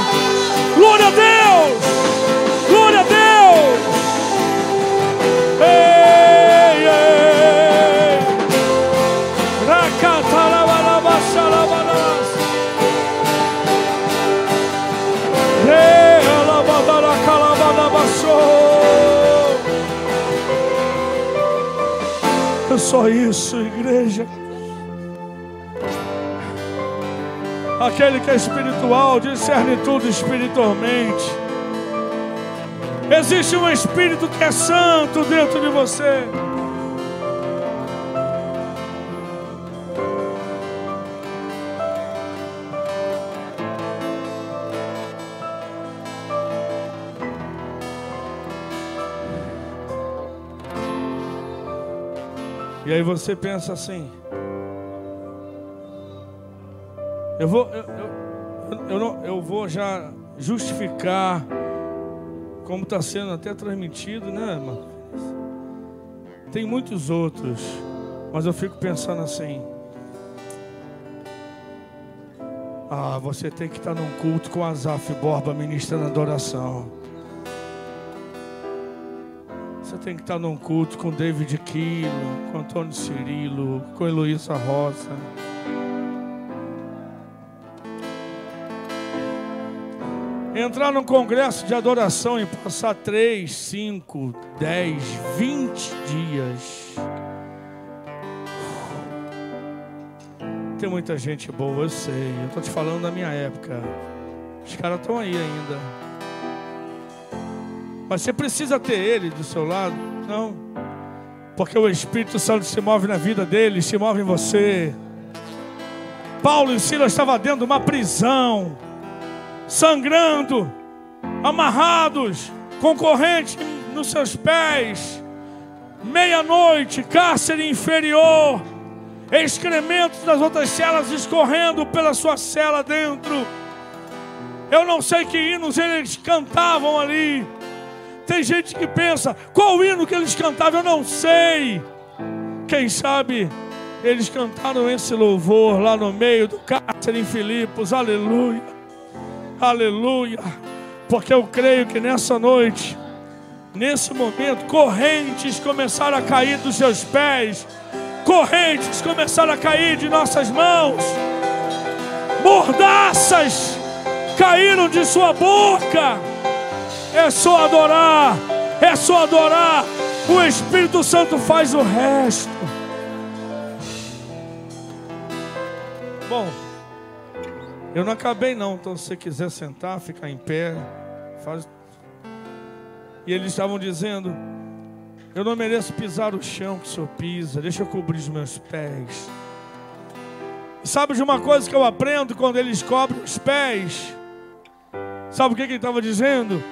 glória a Deus, glória a Deus. Ei, ei, é só isso, igreja. Aquele que é espiritual discerne tudo espiritualmente. Existe um espírito que é santo dentro de você. E aí você pensa assim: Eu vou já justificar como está sendo até transmitido, né, irmão? Tem muitos outros, mas eu fico pensando assim: ah, você tem que estar num culto com a Zaf Borba ministrando adoração. Você tem que estar num culto com David Quino, com Antônio Cirilo, com Heloísa Rosa. Entrar num congresso de adoração e passar 3, 5, 10, 20 dias. Tem muita gente boa, eu sei. Eu estou te falando da minha época. Os caras estão aí ainda. Mas você precisa ter ele do seu lado? Não. Porque o Espírito Santo se move na vida dele, se move em você. Paulo e Silas estavam dentro de uma prisão, sangrando, amarrados, com corrente nos seus pés, meia-noite, cárcere inferior, excrementos das outras celas escorrendo pela sua cela dentro. Eu não sei que hinos eles cantavam ali. Tem gente que pensa, qual o hino que eles cantavam? Eu não sei. Quem sabe eles cantaram esse louvor lá no meio do cárcere em Filipos. Aleluia. Aleluia, porque eu creio que nessa noite, nesse momento, correntes começaram a cair dos seus pés, correntes começaram a cair de nossas mãos, mordaças caíram de sua boca. É só adorar, é só adorar. O Espírito Santo faz o resto. Bom, eu não acabei não, então se você quiser sentar, ficar em pé, faz. E eles estavam dizendo: eu não mereço pisar o chão que o Senhor pisa, deixa eu cobrir os meus pés. E sabe de uma coisa que eu aprendo quando eles cobrem os pés? Sabe o que ele estava dizendo?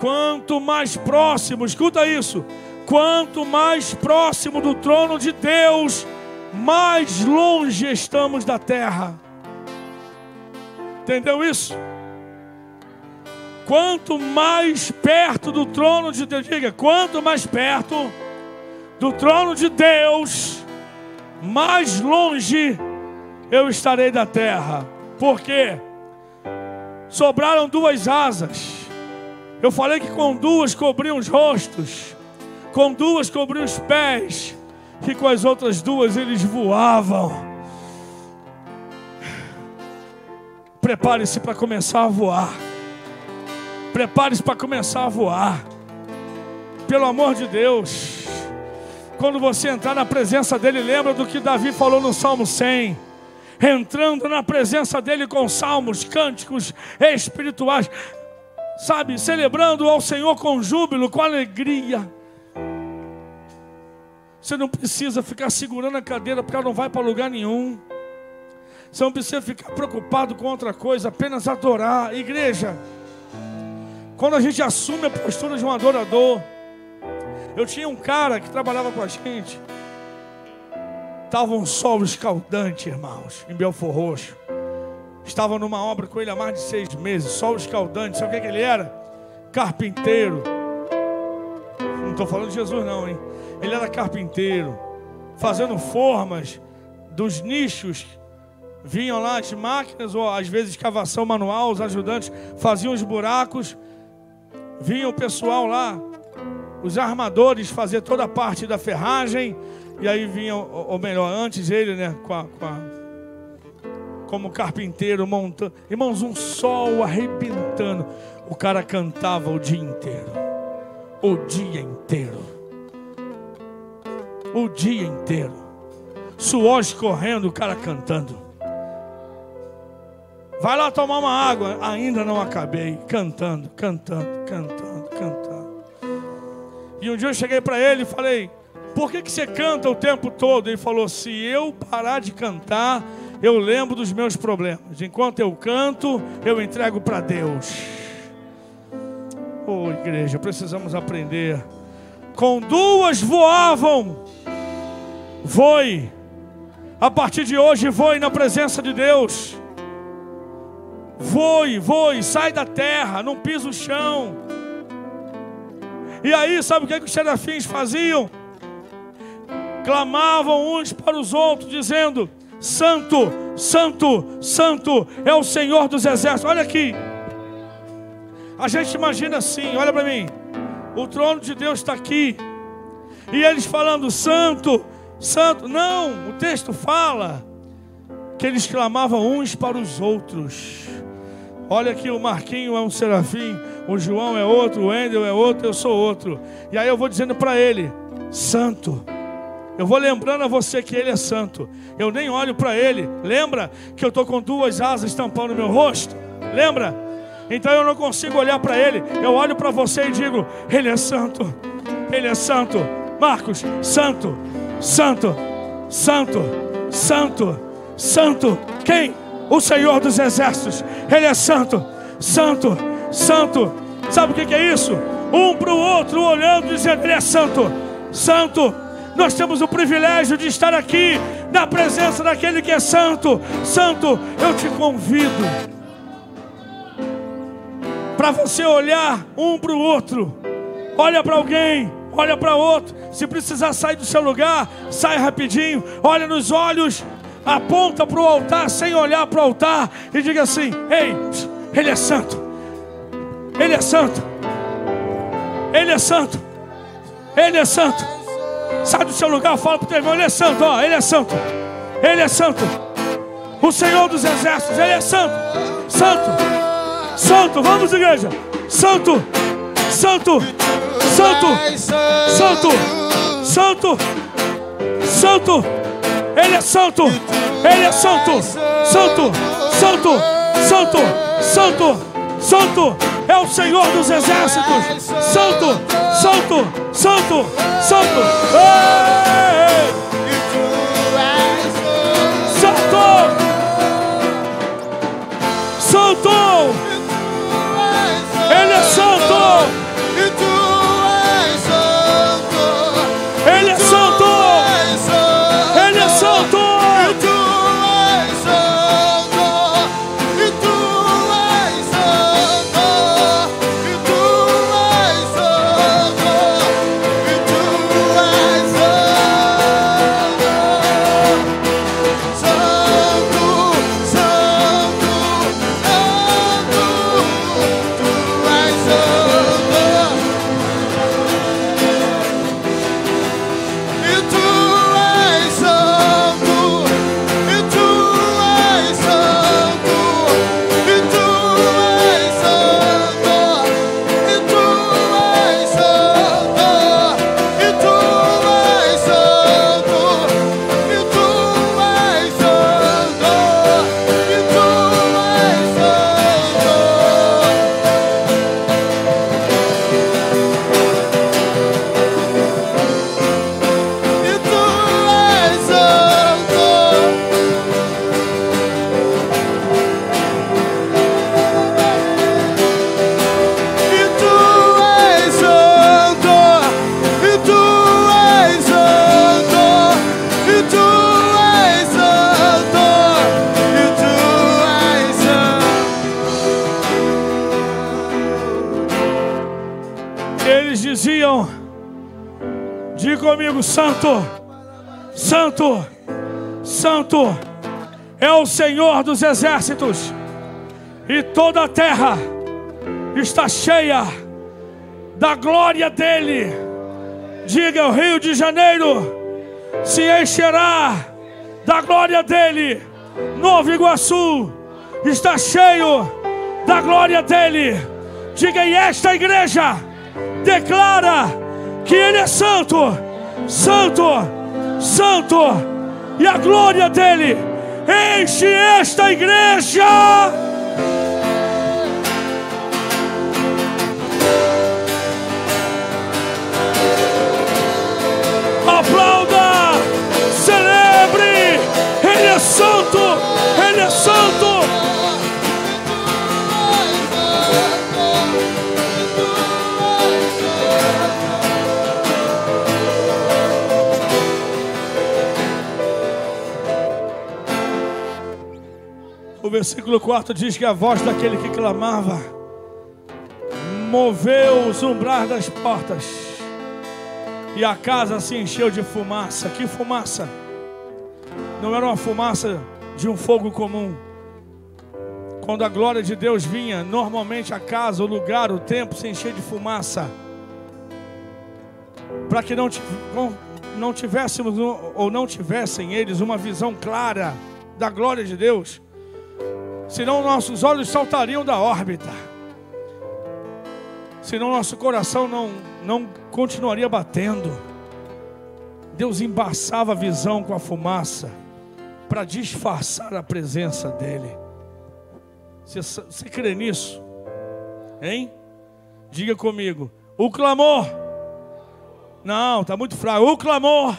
Quanto mais próximo, escuta isso, quanto mais próximo do trono de Deus, mais longe estamos da terra. Entendeu isso? Quanto mais perto do trono de Deus, diga, quanto mais perto do trono de Deus, mais longe eu estarei da terra. porque sobraram duas asas. Eu falei que com duas cobriam os rostos, com duas cobriam os pés, e com as outras duas eles voavam. Prepare-se para começar a voar. Prepare-se para começar a voar. Pelo amor de Deus, quando você entrar na presença dele, lembra do que Davi falou no Salmo 100, entrando na presença dele com salmos, cânticos espirituais, sabe, celebrando ao Senhor com júbilo, com alegria. Você não precisa ficar segurando a cadeira, porque ela não vai para lugar nenhum. Você não precisa ficar preocupado com outra coisa, apenas adorar. Igreja, quando a gente assume a postura de um adorador... Eu tinha um cara que trabalhava com a gente. Estava um sol escaldante, irmãos, em Belfor Roxo. Estava numa obra com ele há mais de 6 meses. Sol escaldante, sabe o que ele era? Carpinteiro. Não estou falando de Jesus não, hein? Ele era carpinteiro, fazendo formas dos nichos. Vinham lá as máquinas, ou às vezes escavação manual, os ajudantes faziam os buracos. Vinha o pessoal lá, os armadores, fazer toda a parte da ferragem. E aí vinham, ou melhor, antes ele, né, como carpinteiro montando. Irmãos, um sol arrebentando. O cara cantava o dia inteiro. O dia inteiro. O dia inteiro. Suor escorrendo, o cara cantando. Vai lá tomar uma água. Ainda não acabei. Cantando, cantando, cantando, cantando. E um dia eu cheguei para ele e falei: por que você canta o tempo todo? Ele falou: se eu parar de cantar, eu lembro dos meus problemas. Enquanto eu canto, eu entrego para Deus. Oh, igreja, precisamos aprender. Com duas voavam. Voe. A partir de hoje, voe na presença de Deus. Voe, voe, sai da terra, não pisa o chão. E aí, sabe o que os serafins faziam? Clamavam uns para os outros, dizendo: santo, santo, santo é o Senhor dos exércitos. Olha aqui, a gente imagina assim, olha para mim. O trono de Deus está aqui, e eles falando santo, santo. Não, o texto fala que eles clamavam uns para os outros. Olha aqui, o Marquinho é um serafim, o João é outro, o Endel é outro, eu sou outro. E aí eu vou dizendo para ele: santo. Eu vou lembrando a você que ele é santo. Eu nem olho para ele. Lembra que eu estou com duas asas tampando meu rosto? Lembra? Então eu não consigo olhar para ele. Eu olho para você e digo: ele é santo. Ele é santo. Marcos, santo, santo, santo, santo. Santo, quem? O Senhor dos exércitos. Ele é santo, santo, santo. Sabe o que é isso? Um para o outro olhando e dizendo: ele é santo, santo. Nós temos o privilégio de estar aqui na presença daquele que é santo. Santo, eu te convido para você olhar um para o outro. Olha para alguém, olha para outro. Se precisar sair do seu lugar, sai rapidinho. Olha nos olhos. Aponta para o altar sem olhar para o altar e diga assim: ei, ele é santo, ele é santo, ele é santo, ele é santo. Sai do seu lugar, fala para o teu irmão: ele é santo, ó, ele é santo, ele é santo. O Senhor dos exércitos, ele é santo, santo, santo. Vamos, igreja, santo, santo, santo, santo, santo, santo. Ele é santo, ele é santo, santo, santo, santo, santo, santo, é o Senhor dos exércitos, santo, santo, santo, santo, santo, santo, ele é santo. comigo, santo, santo, santo é o Senhor dos exércitos, e toda a terra está cheia da glória dele. Diga: o Rio de Janeiro se encherá da glória dele. Novo Iguaçu está cheio da glória dele. Diga: e esta igreja declara que ele é santo, santo, santo, e a glória dele enche esta igreja. Aplauda, celebre, ele é santo, ele é santo. O versículo 4 diz que a voz daquele que clamava moveu os umbrais das portas, e a casa se encheu de fumaça. Que fumaça? Não era uma fumaça de um fogo comum. Quando a glória de Deus vinha, normalmente a casa, o lugar, o tempo se enchia de fumaça, para que não tivéssemos, ou não tivessem eles, uma visão clara da glória de Deus, senão nossos olhos saltariam da órbita, senão nosso coração não continuaria batendo. Deus embaçava a visão com a fumaça para disfarçar a presença dele. Você crê nisso? Hein? Diga comigo: o clamor. Não, está muito fraco. O clamor.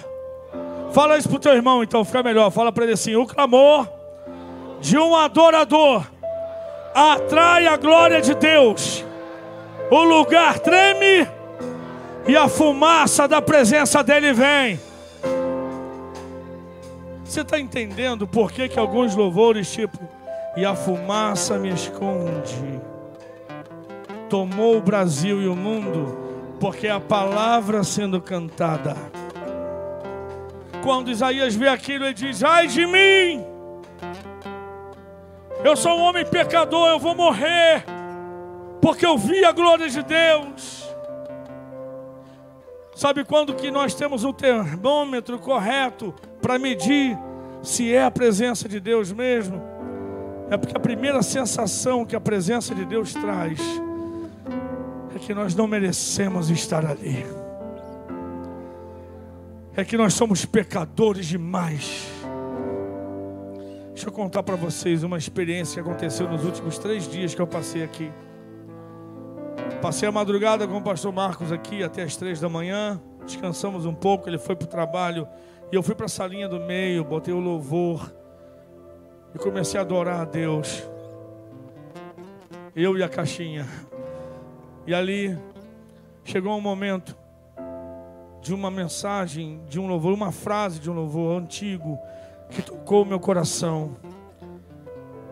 Fala isso para o teu irmão, então fica melhor. Fala para ele assim: o clamor de um adorador atrai a glória de Deus. O lugar treme e a fumaça da presença dele vem. Você está entendendo por que alguns louvores, tipo "e a fumaça me esconde", tomou o Brasil e o mundo? Porque a palavra sendo cantada, quando Isaías vê aquilo, ele diz: ai de mim, eu sou um homem pecador, eu vou morrer, porque eu vi a glória de Deus. Sabe quando que nós temos um termômetro correto para medir se é a presença de Deus mesmo? É porque a primeira sensação que a presença de Deus traz é que nós não merecemos estar ali, é que nós somos pecadores demais. Deixa eu contar para vocês uma experiência que aconteceu nos últimos 3 dias que eu passei aqui. Passei a madrugada com o pastor Marcos aqui até as 3 da manhã, descansamos um pouco, ele foi para o trabalho e eu fui para a salinha do meio, botei o louvor e comecei a adorar a Deus, eu e a caixinha. E ali chegou um momento de uma mensagem, de um louvor, uma frase de um louvor antigo que tocou o meu coração.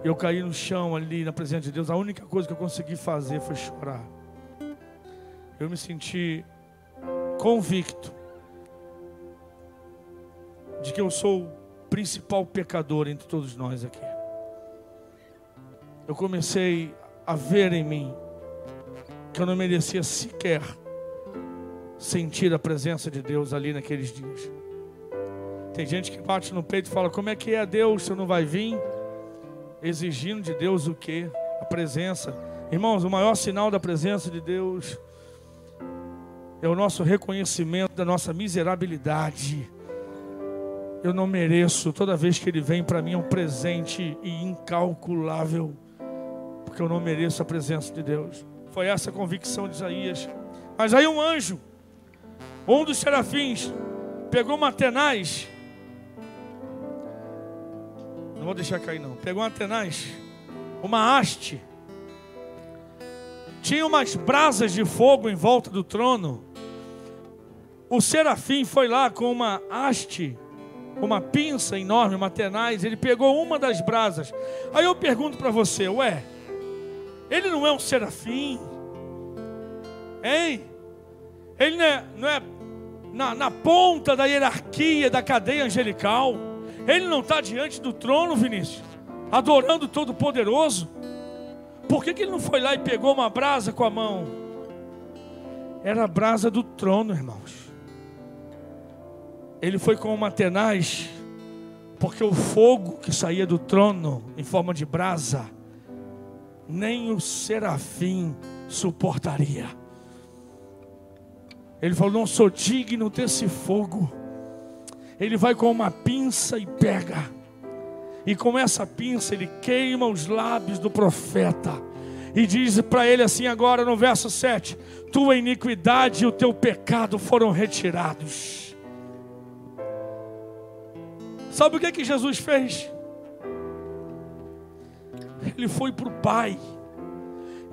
Eu caí no chão ali na presença de Deus, a única coisa que eu consegui fazer foi chorar. Eu me senti convicto de que eu sou o principal pecador entre todos nós aqui. Eu comecei a ver em mim que eu não merecia sequer sentir a presença de Deus ali naqueles dias. Tem gente que bate no peito e fala: como é que é Deus, se eu não vai vir? Exigindo de Deus o quê? A presença. Irmãos, o maior sinal da presença de Deus é o nosso reconhecimento da nossa miserabilidade. Eu não mereço. Toda vez que ele vem, para mim é um presente e incalculável, porque eu não mereço a presença de Deus. Foi essa a convicção de Isaías. Mas aí um anjo, um dos serafins, pegou uma tenaz. Não vou deixar cair não. Pegou uma tenaz, uma haste. Tinha umas brasas de fogo em volta do trono. O serafim foi lá com uma haste, uma pinça enorme, uma tenaz. Ele pegou uma das brasas. Aí eu pergunto para você: ué, ele não é um serafim? Hein? Ele não é na ponta da hierarquia da cadeia angelical. Ele não está diante do trono, Vinícius, adorando o Todo-Poderoso. Por que ele não foi lá e pegou uma brasa com a mão? Era a brasa do trono, irmãos. Ele foi com uma tenaz, porque o fogo que saía do trono em forma de brasa, nem o serafim suportaria. Ele falou: não sou digno desse fogo. Ele vai com uma pinça e pega, e com essa pinça ele queima os lábios do profeta, e diz para ele assim agora no verso 7: tua iniquidade e o teu pecado foram retirados. Sabe o que Jesus fez? Ele foi para o Pai.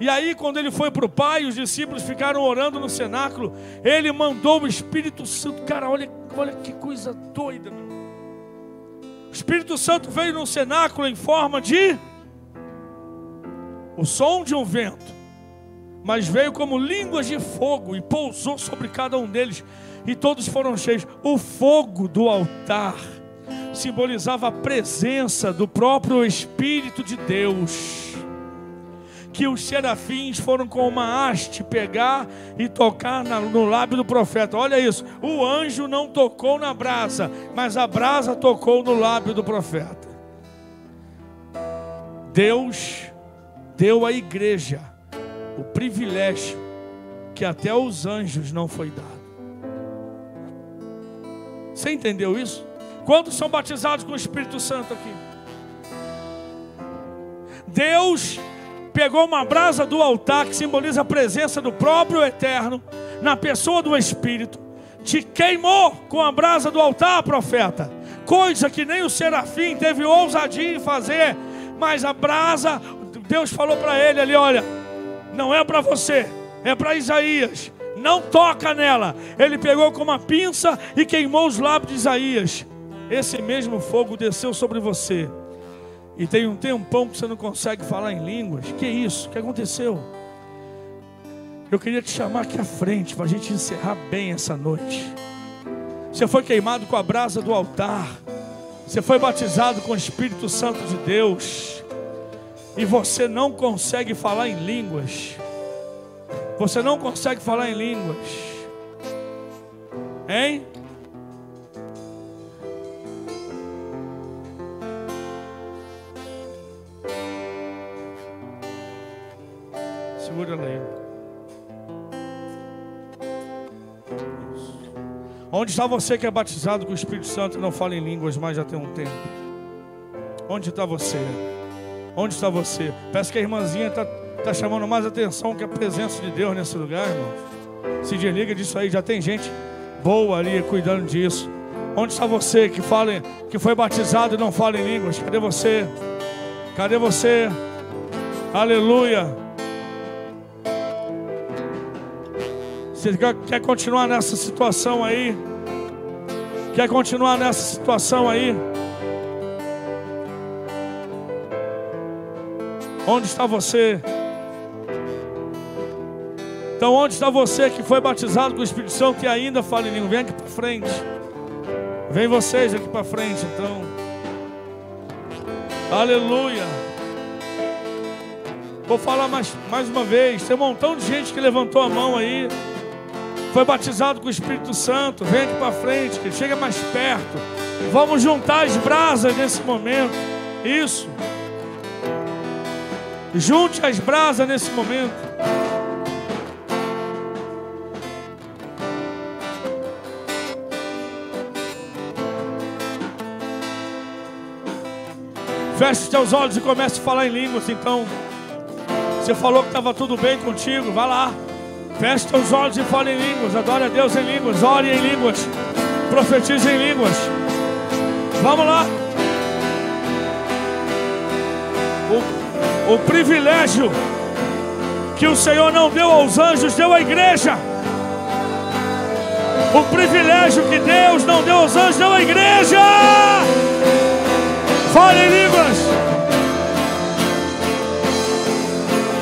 E aí, quando ele foi para o Pai, os discípulos ficaram orando no cenáculo. Ele mandou o Espírito Santo. Cara, olha que coisa doida, meu. O Espírito Santo veio no cenáculo em forma de o som de um vento, mas veio como línguas de fogo e pousou sobre cada um deles, e todos foram cheios. O fogo do altar simbolizava a presença do próprio Espírito de Deus, que os serafins foram com uma haste pegar e tocar no lábio do profeta. Olha isso, o anjo não tocou na brasa, mas a brasa tocou no lábio do profeta. Deus deu à igreja o privilégio que até aos anjos não foi dado. Você entendeu isso? Quantos são batizados com o Espírito Santo aqui? Deus pegou uma brasa do altar, que simboliza a presença do próprio Eterno na pessoa do Espírito, te queimou com a brasa do altar, profeta, coisa que nem o serafim teve ousadia em fazer. Mas a brasa, Deus falou para ele ali: olha, não é para você, é para Isaías, não toca nela. Ele pegou com uma pinça e queimou os lábios de Isaías. Esse mesmo fogo desceu sobre você, e tem um tempão que você não consegue falar em línguas. Que isso? O que aconteceu? Eu queria te chamar aqui à frente para a gente encerrar bem essa noite. Você foi queimado com a brasa do altar, você foi batizado com o Espírito Santo de Deus, e você não consegue falar em línguas. Você não consegue falar em línguas, hein? Segura ali. Isso. Onde está você que é batizado com o Espírito Santo e não fala em línguas mais já tem um tempo? Onde está você? Onde está você? Parece que a irmãzinha está chamando mais atenção que a presença de Deus nesse lugar, irmão. Se desliga disso aí, já tem gente boa ali cuidando disso. Onde está você que foi batizado e não fala em línguas? Cadê você? Cadê você? Aleluia! Você quer continuar nessa situação aí? Quer continuar nessa situação aí? Onde está você? Então, onde está você que foi batizado com o Espírito Santo e ainda fala em língua? Vem aqui para frente. Vem vocês aqui para frente, então. Aleluia. Vou falar mais uma vez. Tem um montão de gente que levantou a mão aí. Foi batizado com o Espírito Santo. Vem aqui para frente, que chega mais perto. Vamos juntar as brasas nesse momento. Isso. Junte as brasas nesse momento. Feche os teus olhos e comece a falar em línguas, então. Você falou que estava tudo bem contigo, vai lá. Feche teus olhos e fala em línguas. Adore a Deus em línguas, ore em línguas, profetize em línguas. Vamos lá. O privilégio que o Senhor não deu aos anjos, deu à igreja. O privilégio que Deus não deu aos anjos, deu à igreja. Fala em línguas.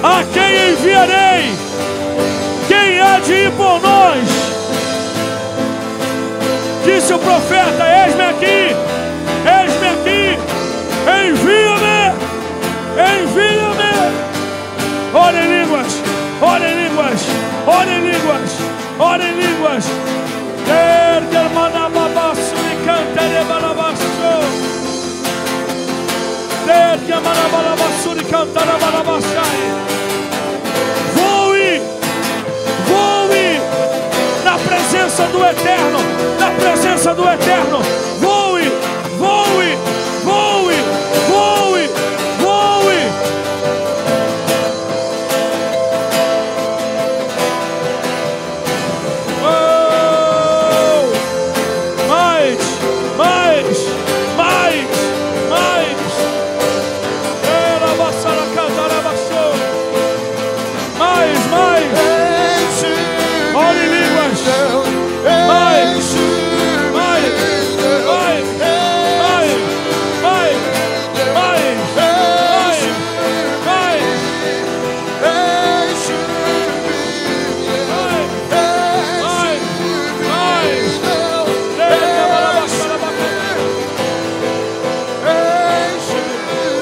A quem enviarei? Quem há de ir por nós? disse o profeta: eis-me aqui, eis-me aqui, envia-me, envia-me. Ora em línguas, ora em línguas, ora em línguas, ora em línguas. Voe na presença do Eterno, na presença do Eterno. Voe, voe, voe, voe, voe. Oh! Mais, mais, mais, mais. Era passar a cantar a baixou. Mais, mais. Olhe línguas, mais, mais, mais, mais, mais, mais, mais, oh, mais,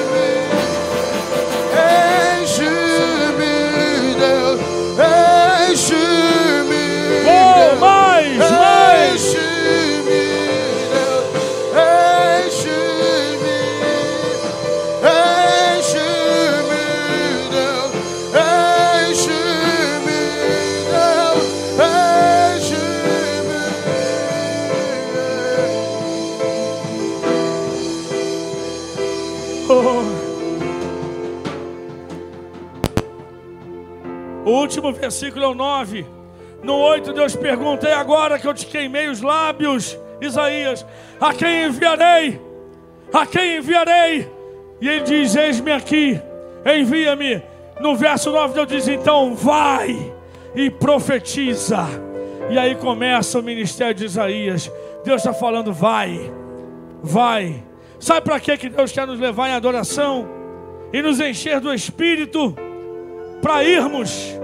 mais. O último versículo é o 9. No 8, Deus pergunta: e agora que eu te queimei os lábios, Isaías, a quem enviarei? A quem enviarei? E ele diz: eis-me aqui, envia-me. No verso 9, Deus diz: então vai e profetiza. E aí começa o ministério de Isaías. Deus está falando: vai, vai. Sabe para que Deus quer nos levar em adoração e nos encher do Espírito? Para irmos.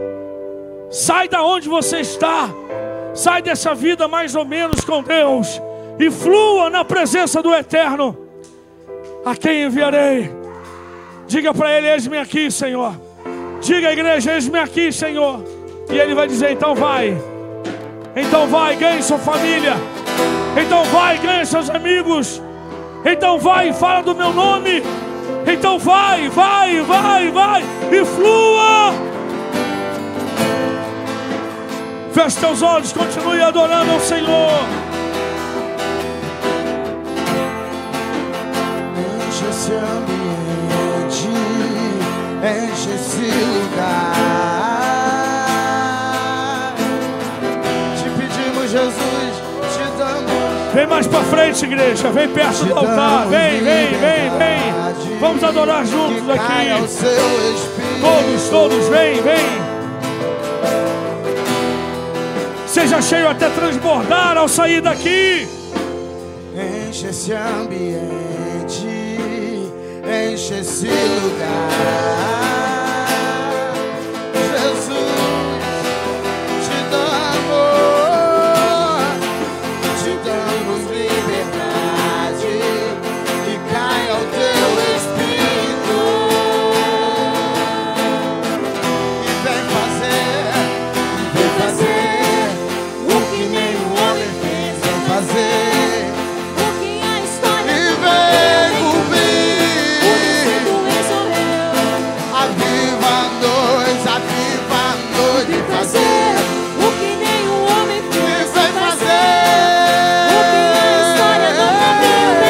Sai da onde você está, sai dessa vida mais ou menos com Deus e flua na presença do Eterno. A quem enviarei? Diga para ele: eis-me aqui, Senhor. Diga à igreja: eis-me aqui, Senhor. E ele vai dizer: então vai. Então vai, ganhe sua família. Então vai, ganhe seus amigos. Então vai e fala do meu nome. Então vai, vai, vai, vai e flua. Feche teus olhos, continue adorando ao Senhor. Enche esse ambiente, enche esse lugar. Te pedimos, Jesus, te damos. Vem mais pra frente, igreja, vem perto do altar. Vem, vem, vem, vem. Vamos adorar juntos aqui. Todos, todos, vem, vem. Seja cheio até transbordar ao sair daqui. Enche esse ambiente, enche esse lugar. Jesus, te damos, liberdade, que caia o teu Espírito. E vem fazer o que a história e vem cumprir. O destino resolveu. Aviva a noite, vem fazer.